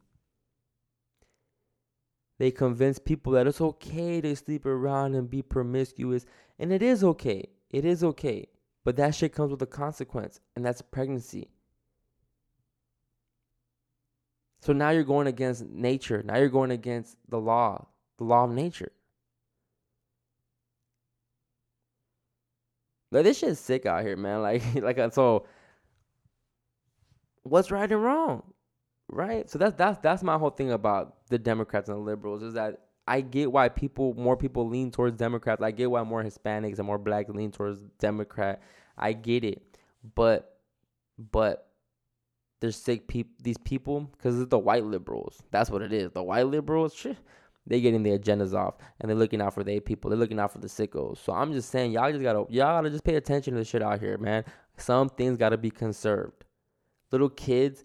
They convince people that it's okay to sleep around and be promiscuous. And it is okay. It is okay. But that shit comes with a consequence. And that's pregnancy. So now you're going against nature. Now you're going against the law. The law of nature. Like, this shit's sick out here, man. So... what's right and wrong, right? So that's my whole thing about the Democrats and the liberals is that I get why more people lean towards Democrats. I get why more Hispanics and more Blacks lean towards Democrat. I get it, but there's sick people. These people, because it's the white liberals. That's what it is. The white liberals, they're getting their agendas off and they're looking out for their people. They're looking out for the sickos. So I'm just saying, y'all gotta just pay attention to the shit out here, man. Some things gotta be conserved. Little kids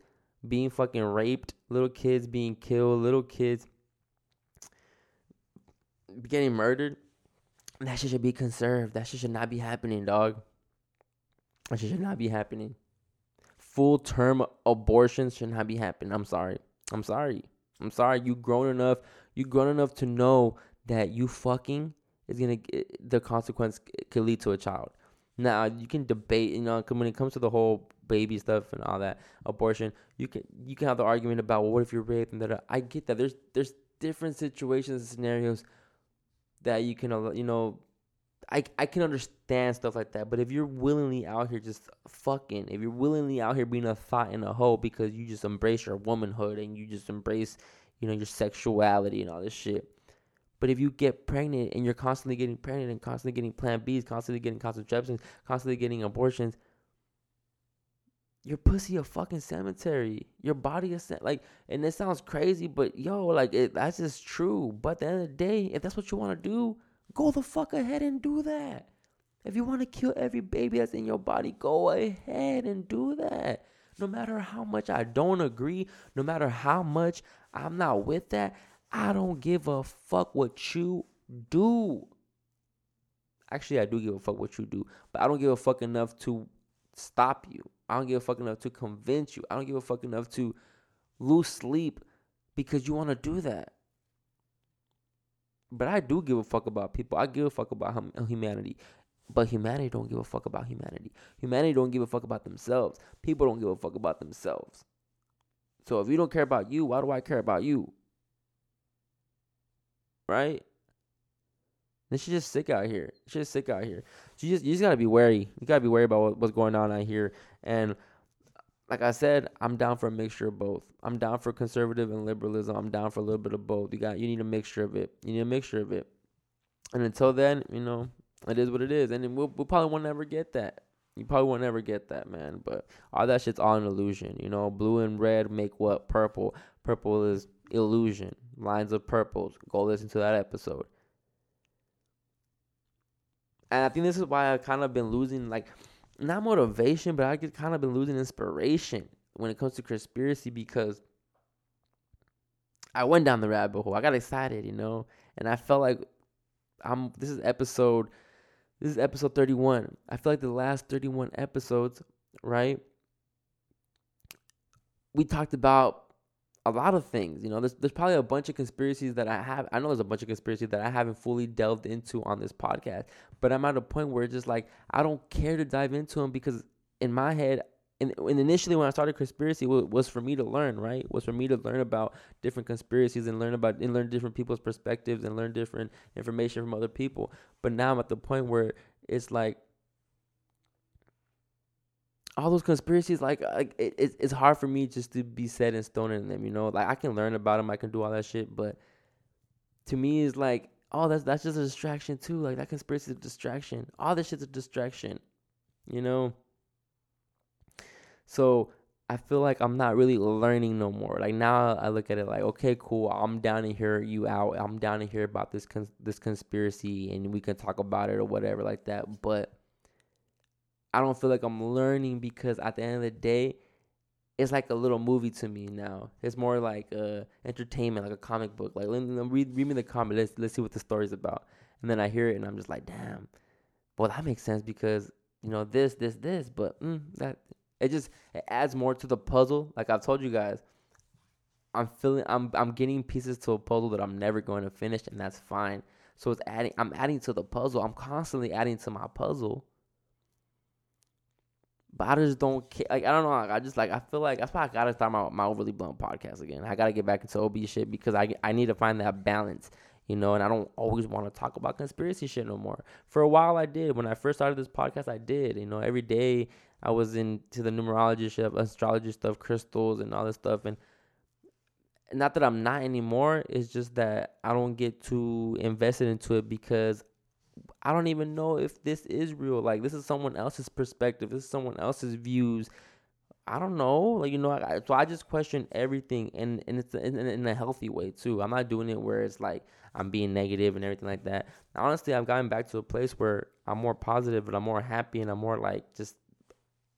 being fucking raped, little kids being killed, little kids getting murdered. That shit should be conserved. That shit should not be happening, dog. That shit should not be happening. Full term abortions should not be happening. I'm sorry. You grown enough to know that you fucking is gonna get, the consequence could lead to a child. Now you can debate, you know, when it comes to the whole baby stuff and all that abortion, you can have the argument about, well, what if you're raped and that. I get that. There's different situations and scenarios that you can, you know, I can understand stuff like that. But if you're willingly out here just fucking, if you're willingly out here being a thought and a hoe because you just embrace your womanhood and you just embrace, you know, your sexuality and all this shit. But if you get pregnant and you're constantly getting pregnant and constantly getting Plan Bs, constantly getting contraceptions, constantly getting abortions, your pussy a fucking cemetery. Your body is like, and it sounds crazy, but yo, like that's just true. But at the end of the day, if that's what you want to do, go the fuck ahead and do that. If you want to kill every baby that's in your body, go ahead and do that. No matter how much I don't agree, no matter how much I'm not with that, I don't give a fuck what you do. Actually, I do give a fuck what you do, but I don't give a fuck enough to stop you. I don't give a fuck enough to convince you. I don't give a fuck enough to lose sleep because you want to do that. But I do give a fuck about people. I give a fuck about humanity. But humanity don't give a fuck about humanity. Humanity don't give a fuck about themselves. People don't give a fuck about themselves. So if you don't care about you, why do I care about you? Right? This shit just sick out here. It's just sick out here. So you just gotta be wary. You gotta be wary about what's going on out here. And like I said, I'm down for a mixture of both. I'm down for conservative and liberalism. I'm down for a little bit of both. You need a mixture of it. And until then, you know, it is what it is. And we'll probably won't ever get that. You probably won't ever get that, man. But all that shit's all an illusion. You know, blue and red make what? Purple. Purple is illusion. Lines of purples. Go listen to that episode. And I think this is why I've kind of been losing, like, not motivation, but I get kind of been losing inspiration when it comes to conspiracy because I went down the rabbit hole. I got excited, you know, and I felt like this is episode 31. I feel like the last 31 episodes, right? We talked about a lot of things, you know, there's probably a bunch of conspiracies that I haven't fully delved into on this podcast, but I'm at a point where it's just like, I don't care to dive into them because in my head, and initially when I started conspiracy was for me to learn, right? Was for me to learn about different conspiracies and learn different people's perspectives and learn different information from other people. But now I'm at the point where it's like, all those conspiracies, like it's hard for me just to be set in stone in them, you know? Like, I can learn about them, I can do all that shit, but to me, it's like, oh, that's just a distraction, too. Like, that conspiracy is a distraction. All this shit's a distraction, you know? So, I feel like I'm not really learning no more. Like, now I look at it like, okay, cool, I'm down to hear you out. I'm down to hear about this conspiracy, and we can talk about it or whatever like that, but I don't feel like I'm learning because at the end of the day, it's like a little movie to me now. It's more like entertainment, like a comic book. Like, read me the comic. Let's see what the story's about. And then I hear it, and I'm just like, damn. Well, that makes sense because, you know, this. But it adds more to the puzzle. Like I've told you guys, I'm getting pieces to a puzzle that I'm never going to finish, and that's fine. So I'm adding to the puzzle. I'm constantly adding to my puzzle. But I just don't care. Like, I don't know. I just, like, I feel like that's why I got to start my Overly Blunt podcast again. I got to get back into OB shit because I need to find that balance, you know, and I don't always want to talk about conspiracy shit no more. For a while, I did. When I first started this podcast, I did. You know, every day I was into the numerology shit, astrology stuff, crystals, and all this stuff. And not that I'm not anymore. It's just that I don't get too invested into it because I don't even know if this is real. Like, this is someone else's perspective. This is someone else's views. I don't know. Like, you know, so I just question everything, and it's in a healthy way, too. I'm not doing it where it's like I'm being negative and everything like that. Honestly, I've gotten back to a place where I'm more positive and I'm more happy and I'm more, like, just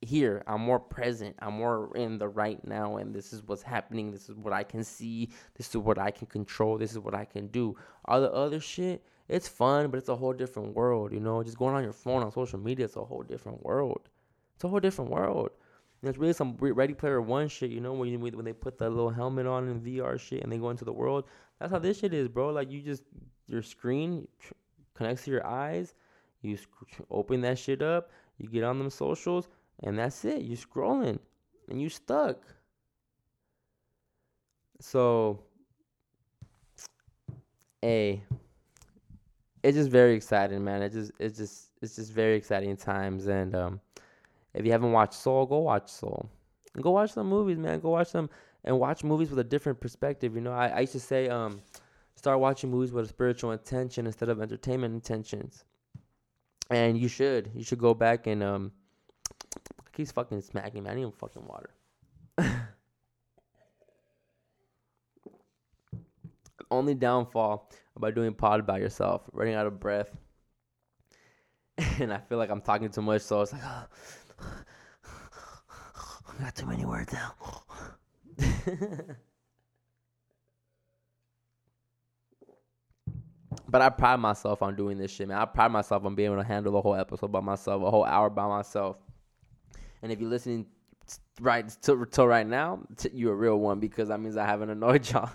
here. I'm more present. I'm more in the right now. And this is what's happening. This is what I can see. This is what I can control. This is what I can do. All the other shit, it's fun, but it's a whole different world, you know? Just going on your phone, on social media, it's a whole different world. It's a whole different world. And it's really some Ready Player One shit, you know, when they put that little helmet on and VR shit and they go into the world. That's how this shit is, bro. Like, you just, your screen connects to your eyes. You open that shit up. You get on them socials. And that's it. You're scrolling. And you're stuck. So, hey, it's just very exciting, man. It's just very exciting times. And if you haven't watched Soul, go watch Soul. And go watch some movies, man. Go watch them and watch movies with a different perspective. You know, I used to say, start watching movies with a spiritual intention instead of entertainment intentions. And you should. You should go back and He's fucking smacking me. I need him fucking water. Only downfall about doing pod by yourself, running out of breath. And I feel like I'm talking too much, so it's like, oh, I got too many words now. But I pride myself on doing this shit, man. I pride myself on being able to handle the whole episode by myself, a whole hour by myself. And if you're listening right till right now, you're a real one, because that means I haven't annoyed y'all.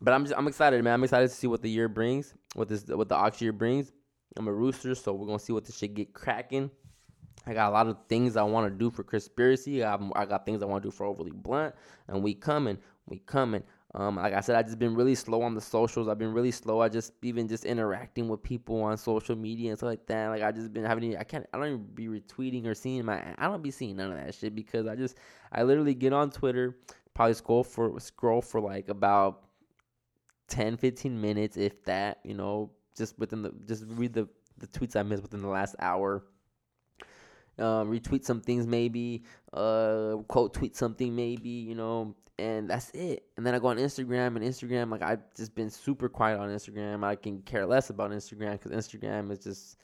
But I'm excited, man. I'm excited to see what the year brings, what the ox year brings. I'm a rooster, so we're gonna see what this shit get cracking. I got a lot of things I want to do for Chris Spiracy. I got things I want to do for Overly Blunt, and we coming. Like I said, I've just been really slow on the socials. I've been really slow. I just even just interacting with people on social media and stuff like that. Like, I just been having, I don't even be retweeting or seeing I don't be seeing none of that shit, because I literally get on Twitter, probably scroll for like about 10, 15 minutes, if that, you know, just read the tweets I missed within the last hour. Retweet some things maybe, quote tweet something maybe, you know. And that's it. And then I go on Instagram, like, I've just been super quiet on Instagram. I can care less about Instagram, because Instagram is just,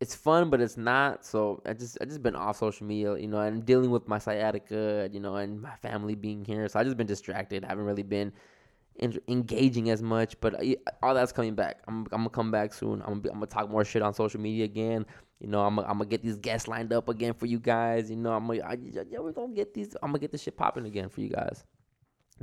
it's fun, but it's not. So I just been off social media, you know, and dealing with my sciatica, you know, and my family being here. So I just been distracted. I haven't really been engaging as much, but all that's coming back. I'm gonna come back soon. I'm gonna talk more shit on social media again. You know, I'm gonna get these guests lined up again for you guys. You know, we're gonna get these. I'm gonna get this shit popping again for you guys.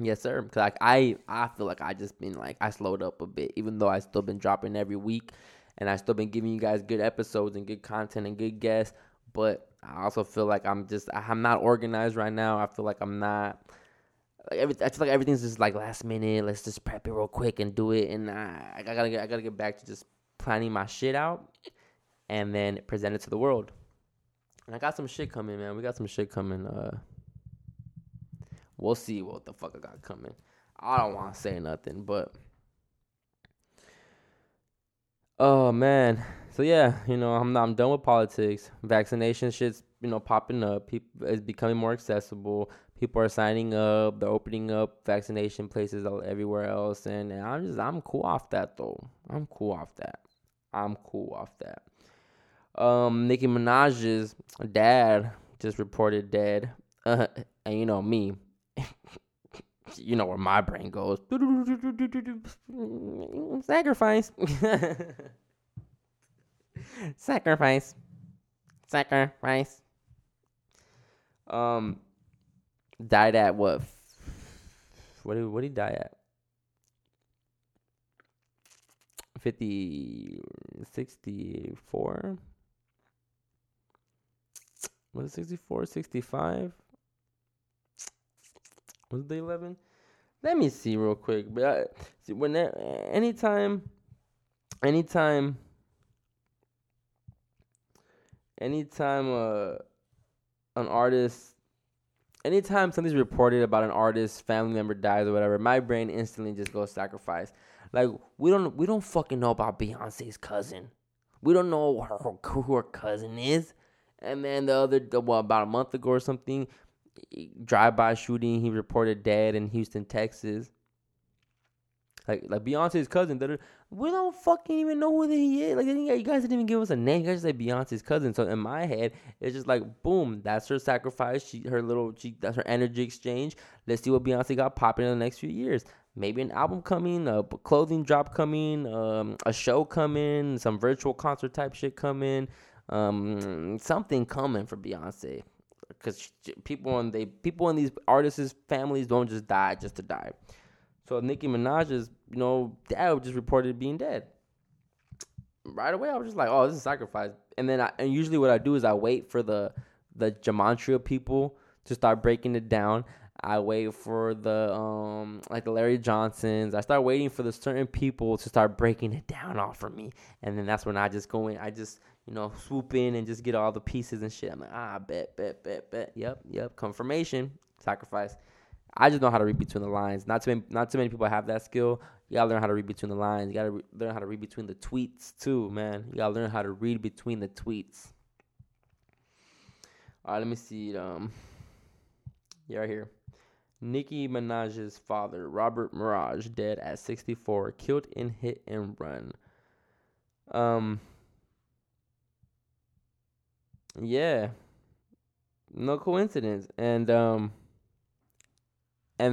Yes, sir. Because like I feel like I just been like, I slowed up a bit, even though I still been dropping every week, and I still been giving you guys good episodes and good content and good guests. But I also feel like I'm not organized right now. I feel like I'm not. I feel like everything's just like last minute. Let's just prep it real quick and do it. And I gotta get back to just planning my shit out, and then present it to the world. And I got some shit coming, man. We got some shit coming. We'll see what the fuck I got coming. I don't want to say nothing, but oh man. So yeah, you know, I'm done with politics. Vaccination shit's, you know, popping up. It's becoming more accessible. People are signing up. They're opening up vaccination places everywhere else. And I'm cool off that, though. I'm cool off that. Nicki Minaj's dad just reported dead. And you know me. You know where my brain goes. Sacrifice. Died at what? What did he die at? 50, 64? Was it 64, 65? Was it the 11? Let me see real quick. But anytime something's reported about an artist's family member dies or whatever, my brain instantly just goes sacrifice. Like, we don't fucking know about Beyonce's cousin. We don't know who her cousin is. And then about a month ago or something, drive-by shooting, he reported dead in Houston, Texas. like Beyonce's cousin. We don't fucking even know who he is. Like, you guys didn't even give us a name. You guys just said Beyonce's cousin. So in my head, it's just like, boom, that's her sacrifice. That's her energy exchange. Let's see what Beyonce got popping in the next few years. Maybe an album coming, a clothing drop coming, a show coming, some virtual concert type shit coming, something coming for Beyonce. Because people in these artists' families don't just die just to die. So Nicki Minaj's, dad was just reported being dead. Right away, I was just like, oh, this is a sacrifice. And then and usually what I do is I wait for the Gematria people to start breaking it down. I wait for the Larry Johnsons. I start waiting for the certain people to start breaking it down off for me. And then that's when I just go in. I just, swoop in and just get all the pieces and shit. I'm like, bet. Yep. Confirmation. Sacrifice. I just know how to read between the lines. Not too many people have that skill. You gotta learn how to read between the lines. You gotta learn how to read between the tweets too, man. You gotta learn how to read between the tweets. All right, let me see. Yeah, right here. Nicki Minaj's father, Robert Mirage, dead at 64, killed in hit and run. Yeah. No coincidence. And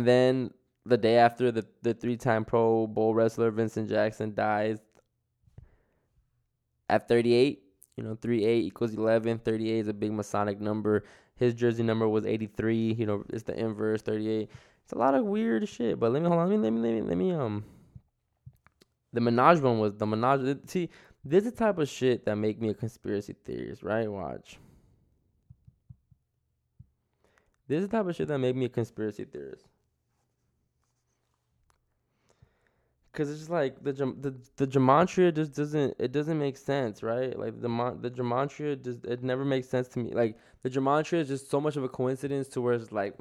then the day after, the three-time Pro Bowl wrestler Vincent Jackson dies at 38. 38 equals 11. 38 is a big Masonic number. His jersey number was 83. It's the inverse 38. It's a lot of weird shit. But let me the Minaj one was the Minaj. See, this is the type of shit that make me a conspiracy theorist, right? Watch. This is the type of shit that make me a conspiracy theorist. Cause it's just like the gematria just doesn't make sense, right? Like the gematria just, it never makes sense to me. Like the gematria is just so much of a coincidence to where it's like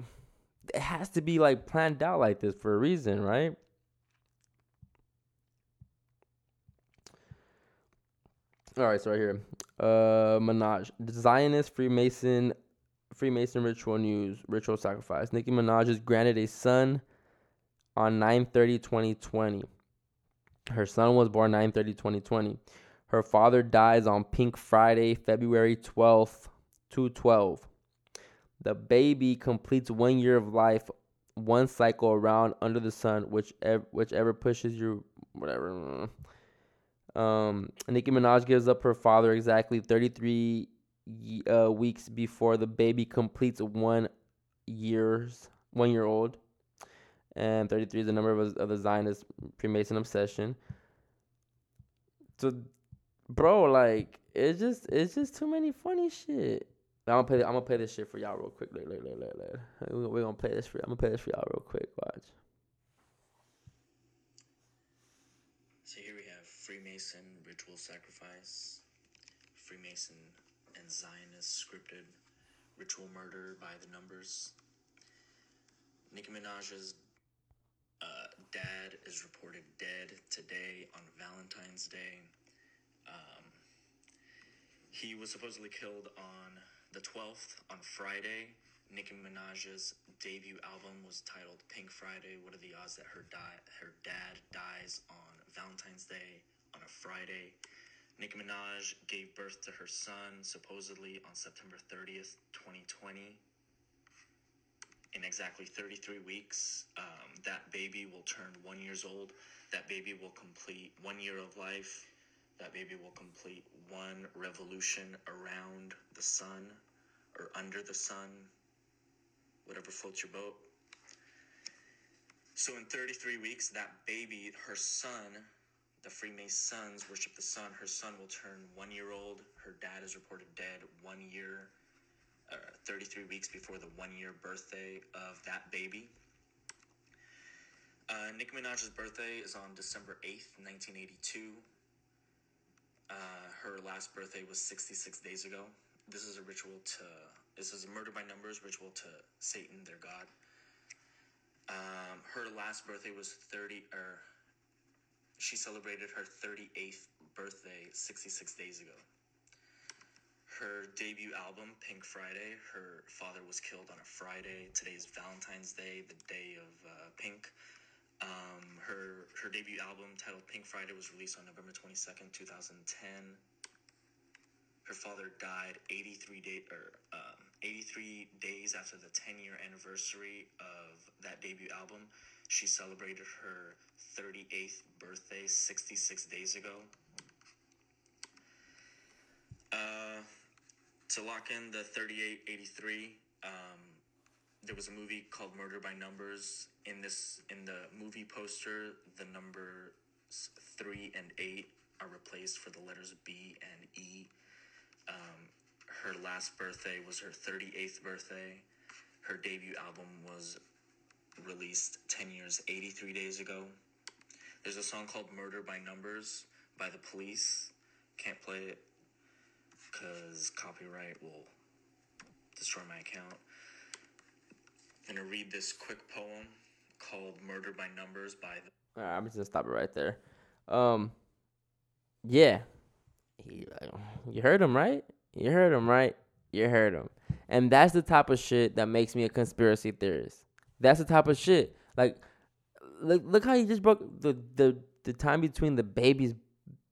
it has to be like planned out like this for a reason, right? All right, so right here, Minaj, Zionist Freemason ritual news, ritual sacrifice. Nicki Minaj is granted a son on 9/30/2020. Her son was born 9/30/2020. Her father dies on Pink Friday, February 12th, 2012. The baby completes 1 year of life, one cycle around under the sun, whichever pushes you, whatever. Nicki Minaj gives up her father exactly 33 weeks before the baby completes 1 year old. And 33 is the number of the Zionist Freemason obsession. So, bro, like it's just too many funny shit. I'm gonna play this shit for y'all real quick. Later. We're gonna play this for. I'm gonna play this for y'all real quick. Watch. So here we have Freemason ritual sacrifice, Freemason and Zionist scripted ritual murder by the numbers. Nicki Minaj's dad is reported dead today on Valentine's Day. He was supposedly killed on the 12th, on Friday. Nicki Minaj's debut album was titled Pink Friday. What are the odds that her dad dies on Valentine's Day on a Friday? Nicki Minaj gave birth to her son supposedly on September 30th, 2020. In exactly 33 weeks, that baby will turn 1 year old. That baby will complete 1 year of life. That baby will complete one revolution around the sun or under the sun, whatever floats your boat. So in 33 weeks, that baby, her son, the Freemasons worship the sun. Her son will turn 1 year old. Her dad is reported dead 1 year. 33 weeks before the 1 year birthday of that baby. Nicki Minaj's birthday is on December 8th, 1982. Her last birthday was 66 days ago. This is a murder by numbers ritual to Satan, their god. Her last birthday was she celebrated her 38th birthday 66 days ago. Her debut album, Pink Friday, her father was killed on a Friday. Today is Valentine's Day, the day of pink. Her debut album titled Pink Friday was released on November 22nd, 2010. Her father died 83 days after the 10-year anniversary of that debut album. She celebrated her 38th birthday 66 days ago. To lock in the 3883, there was a movie called Murder by Numbers. In the movie poster, the numbers 3 and 8 are replaced for the letters B and E. Her last birthday was her 38th birthday. Her debut album was released 10 years, 83 days ago. There's a song called Murder by Numbers by The Police. Can't play it because copyright will destroy my account. I'm going to read this quick poem called Murder by Numbers by The... All right, I'm just going to stop it right there. Yeah. You heard him, right? You heard him, right? You heard him. And that's the type of shit that makes me a conspiracy theorist. That's the type of shit. Like, look how he just broke the time between the baby's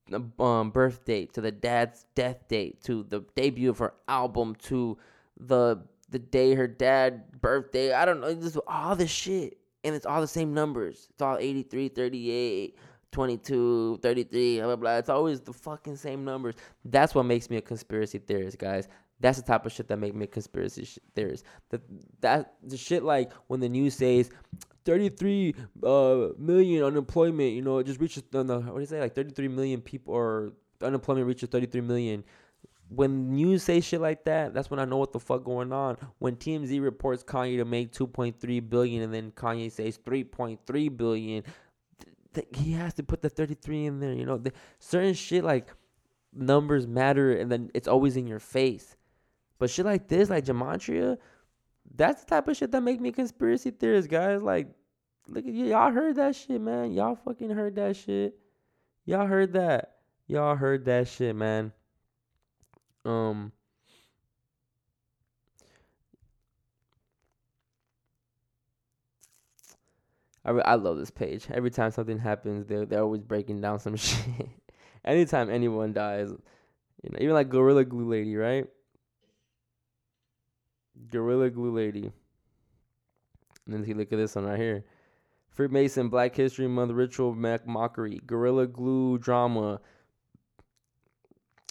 birth date to the dad's death date to the debut of her album to the day her dad birthday. I don't know. Just all this shit. And it's all the same numbers. It's all 83, 38. 22, 33, blah, blah, blah. It's always the fucking same numbers. That's what makes me a conspiracy theorist, guys. That's the type of shit that makes me a conspiracy theorist. The shit like when the news says 33 million unemployment, you know, it just reaches, what do you say, like 33 million people, or unemployment reaches 33 million. When news say shit like that, that's when I know what the fuck going on. When TMZ reports Kanye to make 2.3 billion and then Kanye says 3.3 billion, he has to put the 33 in there, you know. Certain shit like numbers matter, and then it's always in your face. But shit like this, like gematria, that's the type of shit that make me conspiracy theorist, guys. Like, look at you, y'all heard that shit, man. Y'all fucking heard that shit. Y'all heard that. Y'all heard that shit, man. I love this page. Every time something happens, they're always breaking down some shit. Anytime anyone dies, you know, even like Gorilla Glue Lady, right? Gorilla Glue Lady. And then if you look at this one right here. Freemason, Black History Month, Ritual Mockery, Gorilla Glue Drama.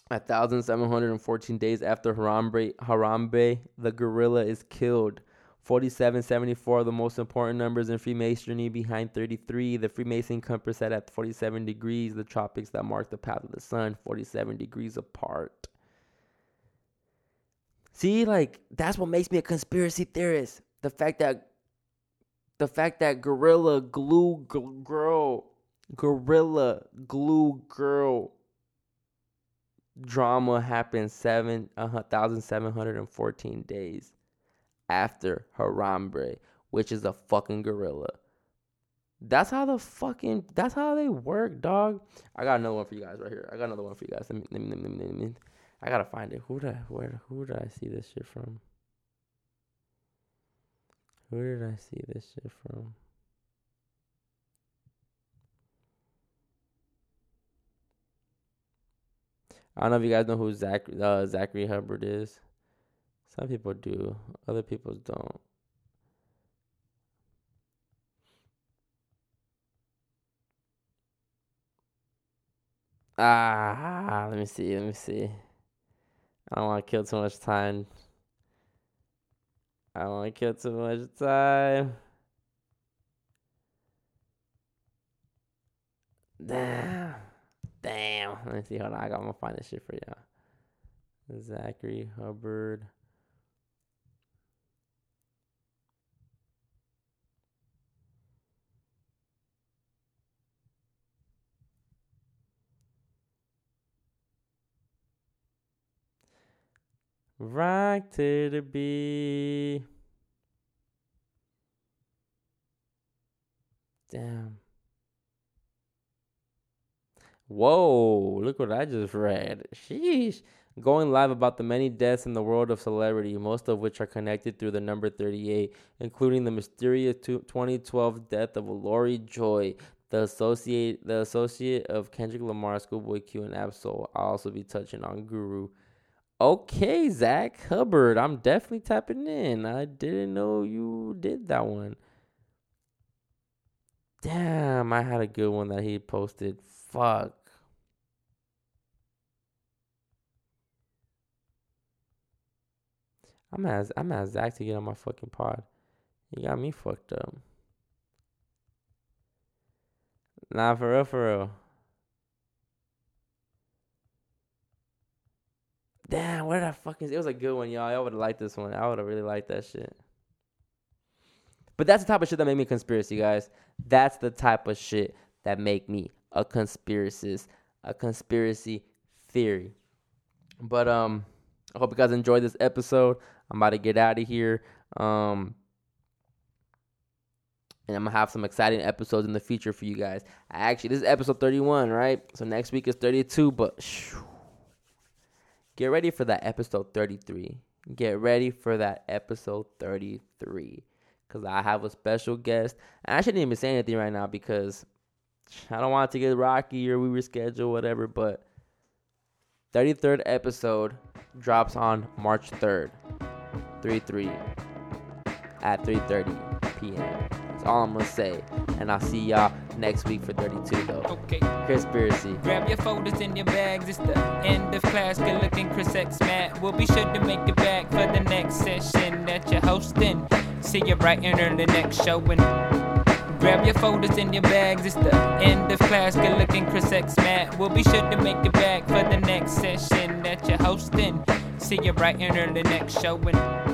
1,714 days after Harambe, the gorilla is killed. 4774 are the most important numbers in Freemasonry, behind 33. The Freemason compass set at 47 degrees. The tropics that mark the path of the sun, 47 degrees apart. See, like, that's what makes me a conspiracy theorist. The fact that Gorilla Glue Girl drama happened 1,714 days after Harambe, which is a fucking gorilla. That's how they work, dog. I got another one for you guys right here. Let me I gotta find it. Who did I see this shit from? I don't know if you guys know who Zachary Hubbard is. Some people do. Other people don't. Let me see. I don't want to kill too much time. Damn. Let me see. Hold on. I'm going to find this shit for y'all. Zachary Hubbard. Rock to the beat. Damn. Whoa, look what I just read. Sheesh. going live about the many deaths in the world of celebrity, most of which are connected through the number 38, including the mysterious 2012 death of Lori Joy, the associate of Kendrick Lamar, Schoolboy Q, and Absol. I'll also be touching on Guru. Okay, Zach Hubbard, I'm definitely tapping in. I didn't know you did that one. Damn, I had a good one that he posted. Fuck. I'm at Zach to get on my fucking pod. You got me fucked up. Nah, for real, for real. Damn, what did I fucking... It was a good one, y'all. Y'all would have liked this one. I would have really liked that shit. But that's the type of shit that made me a conspiracy, guys. That's the type of shit that make me a conspiracist, a conspiracy theory. But I hope you guys enjoyed this episode. I'm about to get out of here. And I'm going to have some exciting episodes in the future for you guys. Actually, this is episode 31, right? So next week is 32, but... Get ready for that episode 33. Get ready for that episode 33. Because I have a special guest. And I shouldn't even say anything right now because I don't want it to get rocky or we reschedule, whatever. But 33rd episode drops on March 3rd. 33 at 3:30 p.m. That's all I'm going to say. And I'll see y'all next week for 32, though. Okay. Conspiracy. Grab your folders and your bags. It's the end of class. Good looking Chris X Matt. We'll be sure to make it back for the next session that you're hosting. See you bright and early next show. And grab your folders and your bags. It's the end of class. Good looking Chris X Matt. We'll be sure to make it back for the next session that you're hosting. See you bright and early next show. And